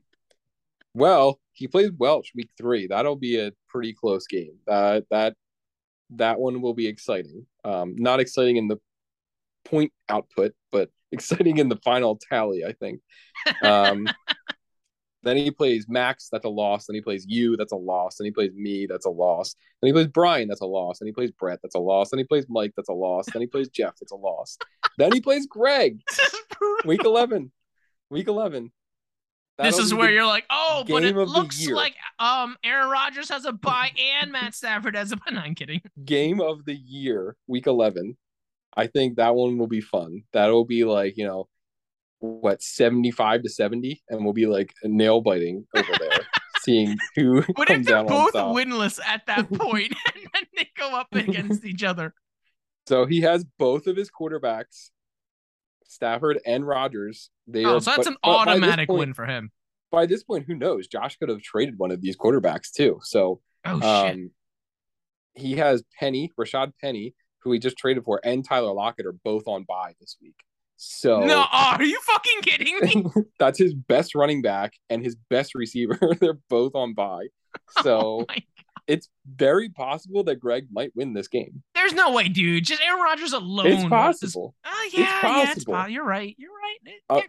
he plays Welch week 3. That'll be a pretty close game. That one will be exciting. Not exciting in the point output, but exciting in the final tally, I think. Then he plays Max, that's a loss. Then he plays you, that's a loss. Then he plays me, that's a loss. Then he plays Brian, that's a loss. Then he plays Brett, that's a loss. Then he plays Mike, that's a loss. Then he plays Jeff, that's a loss. Then he plays Greg. Week 11. This is where you're like, oh, but it looks like Aaron Rodgers has a bye and Matt Stafford has a bye. No, I'm kidding. Game of the year, week 11. I think that one will be fun. That'll be like, you know, what, 75-70, and we'll be like nail biting over there, seeing who comes down on top. What if they're both winless at that point, and then they go up against each other? So he has both of his quarterbacks, Stafford and Rodgers. So that's an automatic win for him. By this point, who knows? Josh could have traded one of these quarterbacks too. So, shit. He has Rashad Penny. Who he just traded for, and Tyler Lockett are both on bye this week. So no, are you fucking kidding me? That's his best running back and his best receiver. They're both on bye. So it's very possible that Greg might win this game. There's no way, dude. Just Aaron Rodgers alone. It's possible. You're right.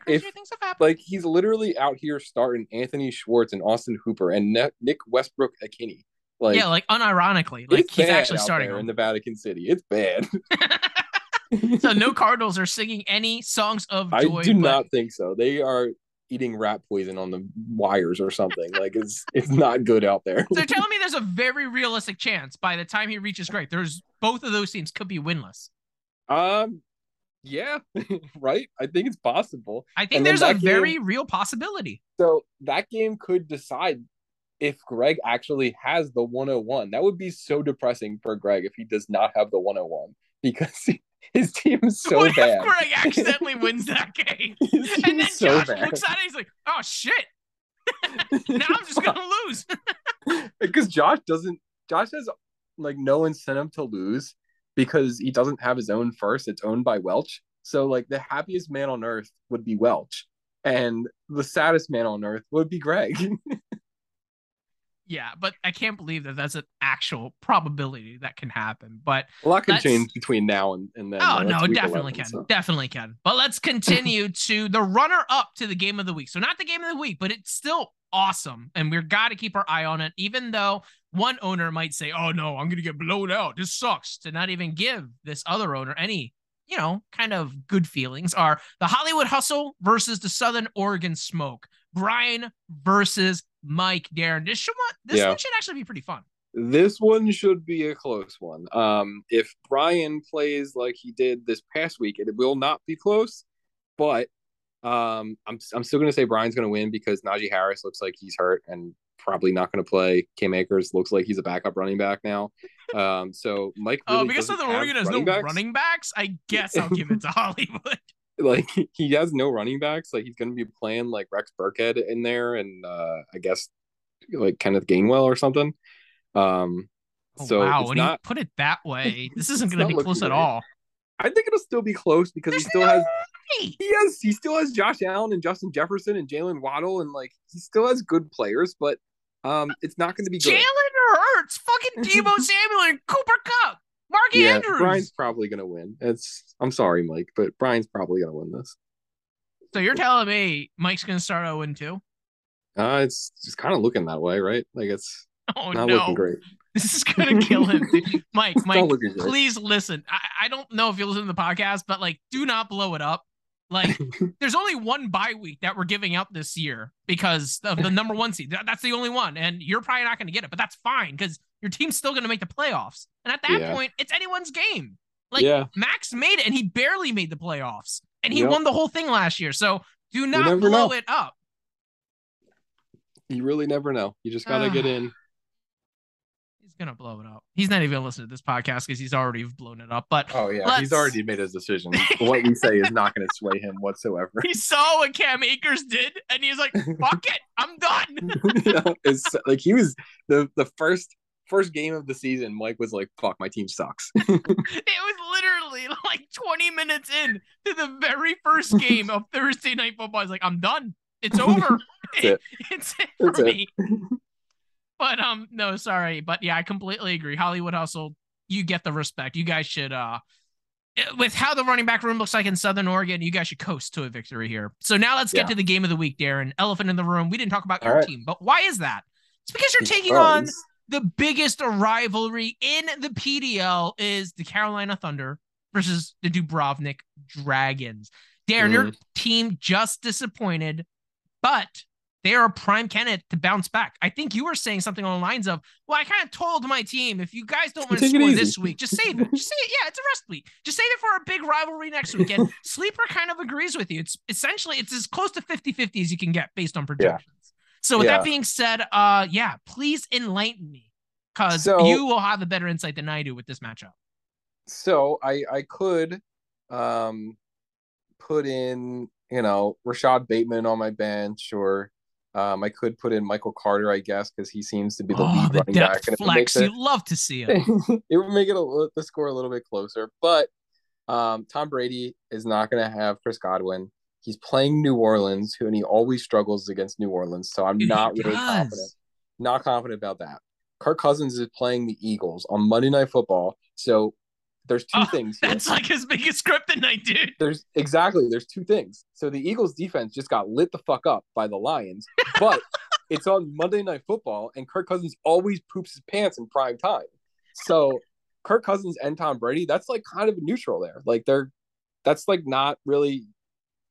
Crazier things have happened. Like, he's literally out here starting Anthony Schwartz and Austin Hooper and Nick Westbrook-Ikhini. Like, yeah, like unironically, like he's actually starting in the Vatican City. It's bad. So no Cardinals are singing any songs of joy. I do not think so. They are eating rat poison on the wires or something. Like it's not good out there. They're telling me there's a very realistic chance by the time he reaches Greg, there's both of those teams could be winless. Yeah, right. I think it's possible. I think there's a very real possibility. So that game could decide if Greg actually has the 101. That would be so depressing for Greg if he does not have the 101, because his team is so bad. What if Greg accidentally wins that game? And then Josh looks at it, he's like, oh, shit. Now I'm just going to lose. Because Josh has like no incentive to lose because he doesn't have his own first. It's owned by Welch. So like the happiest man on earth would be Welch. And the saddest man on earth would be Greg. Yeah, but I can't believe that that's an actual probability that can happen. But a lot can change between now and then. Oh, no, definitely can. So. Definitely can. But let's continue to the runner-up to the game of the week. So not the game of the week, but it's still awesome. And we've got to keep our eye on it, even though one owner might say, oh, no, I'm going to get blown out. This sucks, to not even give this other owner any, you know, kind of good feelings. Are the Hollywood Hustle versus the Southern Oregon Smoke. Brian versus Mike, Darren. This one should actually be pretty fun. This one should be a close one. If Brian plays like he did this past week, it will not be close, but I'm still going to say Brian's going to win because Najee Harris looks like he's hurt and probably not going to play. Cam Akers looks like he's a backup running back now. So Mike really because of the Oregon has no running backs, I guess I'll give it to Hollywood. Like, he has no running backs. Like, he's going to be playing, like, Rex Burkhead in there and, I guess, like, Kenneth Gainwell or something. Wow, when you put it that way, this isn't going to be close at all. I think it'll still be close because he still has Josh Allen and Justin Jefferson and Jalen Waddle, and, like, he still has good players, but it's not going to be good. Jalen Hurts, fucking Debo Samuel, and Cooper Kupp. Marky Andrews. Brian's probably gonna win. I'm sorry, Mike, but Brian's probably gonna win this. So you're telling me Mike's gonna start 0-2? It's kind of looking that way, right? Like, it's looking great. This is gonna kill him, dude. Mike, please listen. I don't know if you listen to the podcast, but, like, do not blow it up. Like, there's only one bye week that we're giving up this year because of the number one seed. That's the only one, and you're probably not gonna get it, but that's fine because your team's still going to make the playoffs. And at that point, it's anyone's game. Like, Max made it, and he barely made the playoffs. And he won the whole thing last year. So do not blow it up. You really never know. You just got to get in. He's going to blow it up. He's not even going to listen to this podcast because he's already blown it up. But he's already made his decision. What we say is not going to sway him whatsoever. He saw what Cam Akers did, and he was like, fuck it, I'm done. Like, he was the first game of the season, Mike was like, fuck, my team sucks. It was literally like 20 minutes in to the very first game of Thursday Night Football. I was like, I'm done. It's over. It's it for me. But no, sorry. But yeah, I completely agree. Hollywood Hustle, you get the respect. You guys should, with how the running back room looks like in Southern Oregon, you guys should coast to a victory here. So now let's get to the game of the week, Darren. Elephant in the room. We didn't talk about your team, but why is that? It's because you're taking on the biggest rivalry in the PDL is the Carolina Thunder versus the Dubrovnik Dragons. Darren, your team just disappointed, but they are a prime candidate to bounce back. I think you were saying something along the lines of, well, I kind of told my team, if you guys don't want to score this week, just save it. Just say it. Yeah, it's a rest week. Just save it for a big rivalry next weekend. Sleeper kind of agrees with you. It's essentially, it's as close to 50-50 as you can get based on projections. Yeah. So with that being said, please enlighten me because you will have a better insight than I do with this matchup. So I could put in, Rashad Bateman on my bench, or I could put in Michael Carter, I guess, because he seems to be the lead running back. And flex. You love to see him. It would make it the score a little bit closer. But Tom Brady is not going to have Chris Godwin. He's playing New Orleans, and he always struggles against New Orleans, so I'm not really confident. Not confident about that. Kirk Cousins is playing the Eagles on Monday Night Football, so there's two things here. That's like his biggest kryptonite, dude. There's two things. So the Eagles' defense just got lit the fuck up by the Lions, but it's on Monday Night Football, and Kirk Cousins always poops his pants in prime time. So Kirk Cousins and Tom Brady, that's like kind of neutral there. Like that's like not really.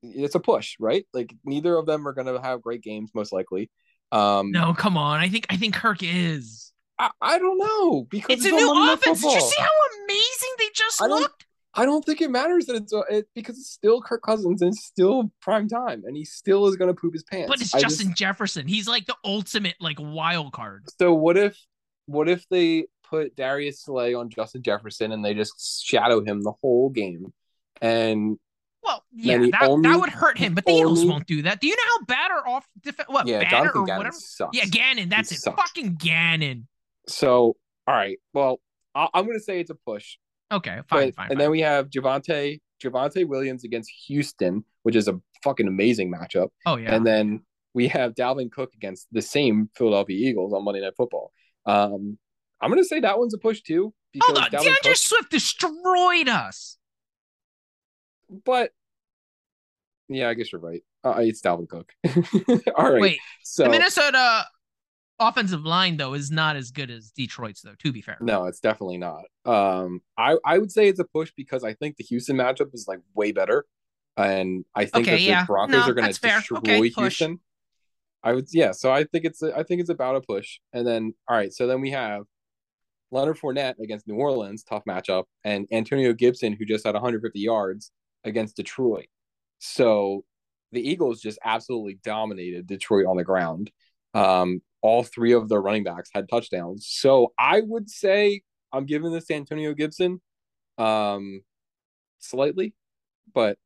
It's a push, right? Like neither of them are going to have great games, most likely. No, come on. I think Kirk is. I don't know because it's a new offense. Did you see how amazing they just looked? I don't think it matters that it's because it's still Kirk Cousins and it's still prime time, and he still is going to poop his pants. But it's Justin Jefferson. He's like the ultimate like wild card. So what if they put Darius Slay on Justin Jefferson and they just shadow him the whole game and. Well, yeah, that would hurt him, but the Eagles won't do that. Do you know how bad or off defense? What, yeah, Banner or Gannon whatever? Sucks. Yeah, Gannon, that's he it. Sucks. Fucking Gannon. So, all right. Well, I'm going to say it's a push. Okay, fine. And then we have Javonte Williams against Houston, which is a fucking amazing matchup. Oh, yeah. And then we have Dalvin Cook against the same Philadelphia Eagles on Monday Night Football. I'm going to say that one's a push, too. Hold on, DeAndre Swift destroyed us. But yeah, I guess you're right. It's Dalvin Cook. All right. Wait, so the Minnesota offensive line though is not as good as Detroit's though. To be fair, no, it's definitely not. I would say it's a push because I think the Houston matchup is like way better, and I think that the Broncos are going to destroy Houston. I would, yeah. So I think it's about a push. And then, all right. So then we have Leonard Fournette against New Orleans, tough matchup, and Antonio Gibson, who just had 150 yards against Detroit. So the Eagles just absolutely dominated Detroit on the ground. All three of their running backs had touchdowns. So I would say I'm giving this to Antonio Gibson, slightly, but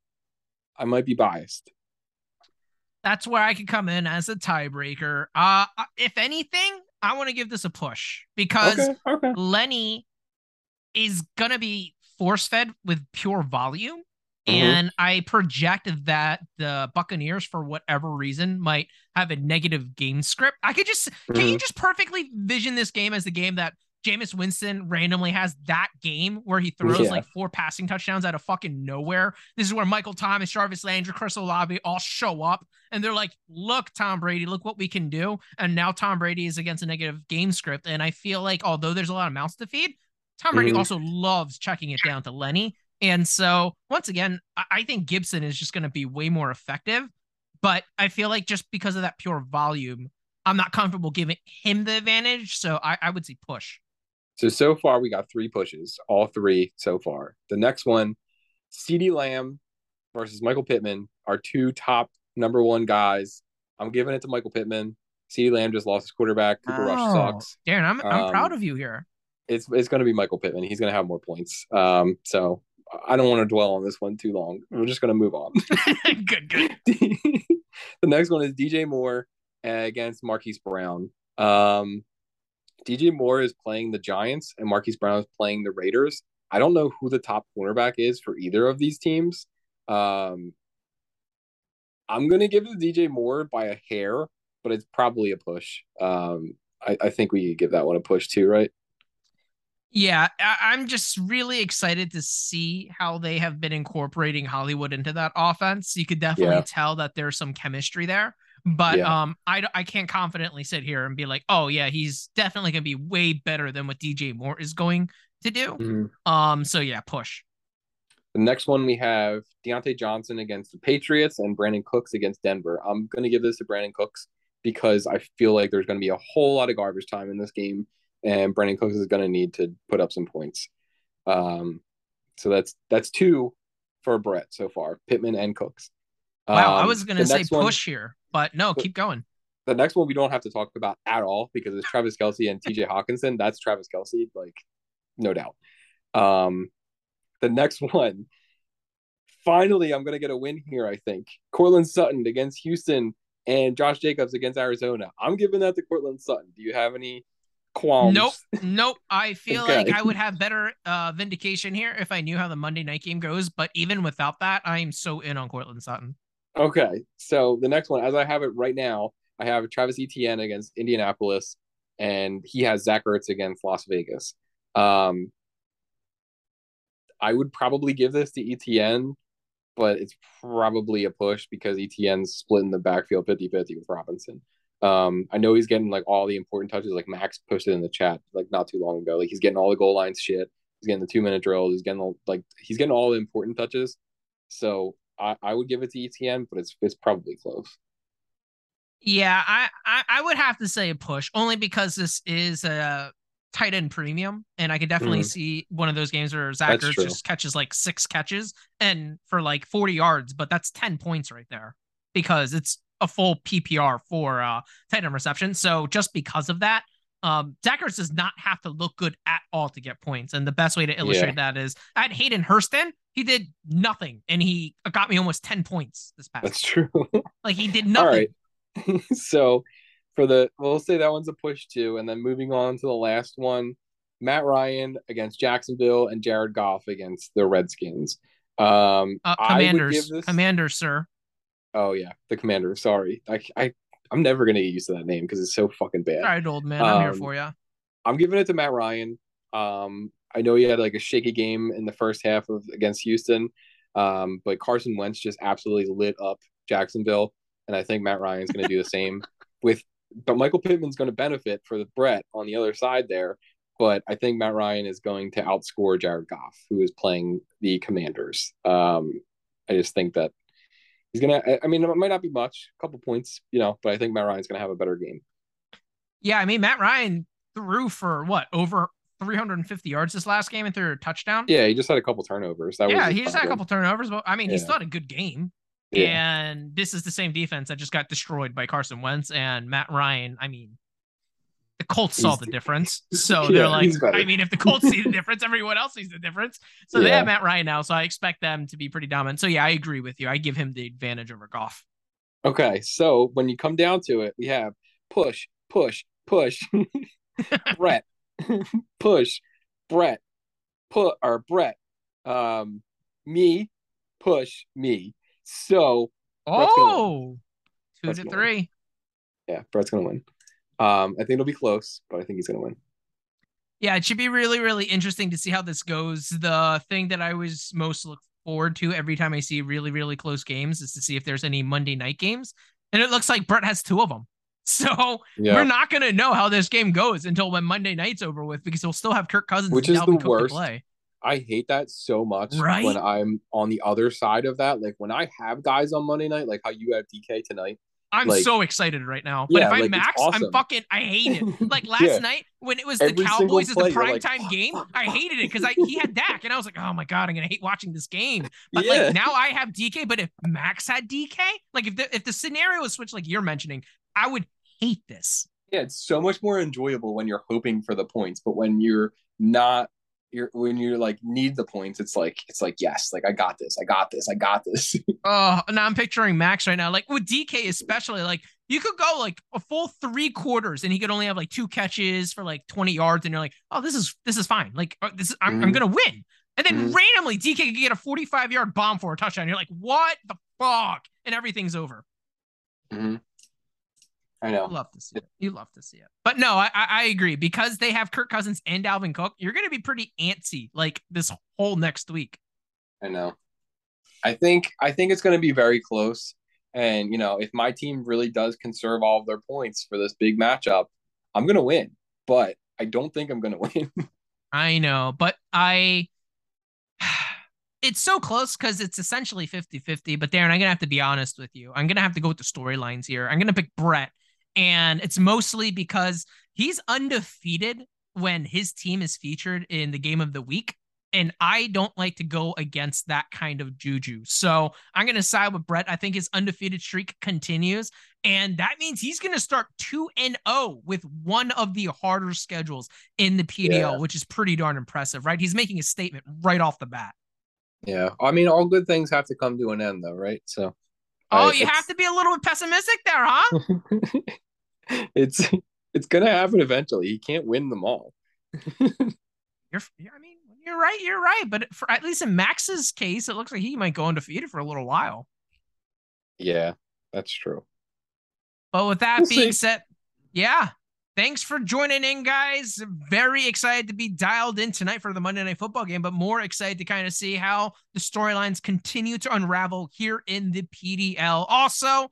I might be biased. That's where I could come in as a tiebreaker. If anything, I want to give this a push because Lenny is going to be force-fed with pure volume. Mm-hmm. And I projected that the Buccaneers, for whatever reason, might have a negative game script. I could just, can you just perfectly vision this game as the game that Jameis Winston randomly has that game where he throws like four passing touchdowns out of fucking nowhere. This is where Michael Thomas, Jarvis Landry, Chris Olave all show up and they're like, look, Tom Brady, look what we can do. And now Tom Brady is against a negative game script. And I feel like although there's a lot of mouths to feed, Tom Brady also loves checking it down to Lenny. And so once again, I think Gibson is just going to be way more effective, but I feel like just because of that pure volume, I'm not comfortable giving him the advantage. So I would say push. So far, we got three pushes, all three so far. The next one, CeeDee Lamb versus Michael Pittman, our two top number one guys. I'm giving it to Michael Pittman. CeeDee Lamb just lost his quarterback. Cooper Rush sucks. Darren, I'm proud of you here. It's going to be Michael Pittman. He's going to have more points. So I don't want to dwell on this one too long. We're just going to move on. Good. The next one is DJ Moore against Marquise Brown. DJ Moore is playing the Giants and Marquise Brown is playing the Raiders. I don't know who the top cornerback is for either of these teams. I'm going to give it to DJ Moore by a hair, but it's probably a push. I think we could give that one a push too, right? Yeah, I'm just really excited to see how they have been incorporating Hollywood into that offense. You could definitely tell that there's some chemistry there. But I can't confidently sit here and be like, oh, yeah, he's definitely going to be way better than what DJ Moore is going to do. Mm-hmm. So, yeah, push. The next one we have Deontay Johnson against the Patriots and Brandon Cooks against Denver. I'm going to give this to Brandon Cooks because I feel like there's going to be a whole lot of garbage time in this game. And Brandon Cooks is going to need to put up some points. So that's two for Brett so far, Pittman and Cooks. Wow, I was going to say push here, but no, keep going. The next one we don't have to talk about at all because it's Travis Kelce and TJ Hawkinson. That's Travis Kelce, like, no doubt. The next one, finally, I'm going to get a win here, I think. Cortland Sutton against Houston and Josh Jacobs against Arizona. I'm giving that to Cortland Sutton. Do you have any qualms? Nope. I feel like I would have better vindication here if I knew how the Monday night game goes, but even without that, I am so in on Cortland Sutton. Okay, so the next one, as I have it right now, I have Travis Etienne against Indianapolis, and he has Zach Ertz against Las Vegas. I would probably give this to Etienne, but it's probably a push because Etienne's splitting the backfield 50-50 with Robinson. I know he's getting like all the important touches, like Max posted in the chat like not too long ago. Like he's getting all the goal line shit. He's getting the 2-minute drills. He's getting all the important touches. So I would give it to Etienne, but it's probably close. Yeah, I would have to say a push, only because this is a tight end premium, and I could definitely see one of those games where Zach Ertz just catches like 6 catches and for like 40 yards, but that's 10 points right there because it's a full PPR for tight end reception. So just because of that, Zach Ertz does not have to look good at all to get points. And the best way to illustrate that is at Hayden Hurstyn, he did nothing and he got me almost 10 points this past. That's true. Like he did nothing. All right. So we'll say that one's a push too. And then moving on to the last one, Matt Ryan against Jacksonville and Jared Goff against the Redskins. Commanders, sir. Oh yeah. The Commanders. Sorry. I'm never going to get used to that name because it's so fucking bad. All right, old man. I'm here for you. I'm giving it to Matt Ryan. I know he had like a shaky game in the first half against Houston, but Carson Wentz just absolutely lit up Jacksonville, and I think Matt Ryan's going to do the same. But Michael Pittman's going to benefit for the Brett on the other side there, but I think Matt Ryan is going to outscore Jared Goff, who is playing the Commanders. I just think that He's going to, I mean, it might not be much, a couple points, you know, but I think Matt Ryan's going to have a better game. Yeah. I mean, Matt Ryan threw for what, over 350 yards this last game and threw a touchdown. Yeah. He just had a couple turnovers. He just had a couple turnovers, but I mean, he still had a good game. Yeah. And this is the same defense that just got destroyed by Carson Wentz and Matt Ryan. I mean, the Colts saw the difference. So they're like, I mean, if the Colts see the difference, everyone else sees the difference. So they have Matt Ryan now. So I expect them to be pretty dominant. So yeah, I agree with you. I give him the advantage over Goff. Okay. So when you come down to it, we have push, Brett, push, Brett, me, push me. So, oh, 2-3. Yeah, Brett's going to win. I think it'll be close, but I think he's going to win. Yeah, it should be really, really interesting to see how this goes. The thing that I was most look forward to every time I see really, really close games is to see if there's any Monday night games. And it looks like Brett has two of them. So we're not going to know how this game goes until when Monday night's over with, because we'll still have Kirk Cousins. Which is the worst. I hate that so much when I'm on the other side of that. Like when I have guys on Monday night, like how you have DK tonight. I'm so excited right now. But if I'm Max, awesome. I hate it. Like last night when it was the Cowboys as the primetime game, I hated it because he had Dak and I was like, oh my God, I'm going to hate watching this game. But like now I have DK, but if Max had DK, like if the scenario was switched, like you're mentioning, I would hate this. Yeah. It's so much more enjoyable when you're hoping for the points, but when you're not, when you like need the points, it's like yes, like I got this. Now I'm picturing Max right now, like with DK especially, like you could go like a full three quarters and he could only have like two catches for like 20 yards, and you're like, oh, this is fine, like this is, I'm gonna win. And then randomly DK could get a 45-yard bomb for a touchdown. You're like, what the fuck? And everything's over. I know. You love to see it. But no, I agree. Because they have Kirk Cousins and Dalvin Cook, you're going to be pretty antsy like this whole next week. I know. I think it's going to be very close. And, you know, if my team really does conserve all of their points for this big matchup, I'm going to win. But I don't think I'm going to win. I know. But it's so close because it's essentially 50-50. But Darren, I'm going to have to be honest with you. I'm going to have to go with the storylines here. I'm going to pick Brett. And it's mostly because he's undefeated when his team is featured in the game of the week. And I don't like to go against that kind of juju. So I'm going to side with Brett. I think his undefeated streak continues. And that means he's going to start 2-0 with one of the harder schedules in the PDL, which is pretty darn impressive, right? He's making a statement right off the bat. Yeah. I mean, all good things have to come to an end though, right? So. You have to be a little bit pessimistic there, huh? It's going to happen eventually. He can't win them all. You're right. But for at least in Max's case, it looks like he might go undefeated for a little while. Yeah, that's true. But with that being said, thanks for joining in, guys. Very excited to be dialed in tonight for the Monday Night Football game, but more excited to kind of see how the storylines continue to unravel here in the PDL. Also,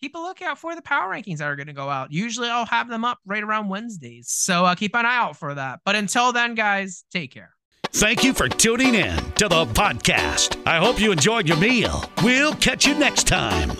keep a lookout for the power rankings that are going to go out. Usually I'll have them up right around Wednesdays, so keep an eye out for that. But until then, guys, take care. Thank you for tuning in to the podcast. I hope you enjoyed your meal. We'll catch you next time.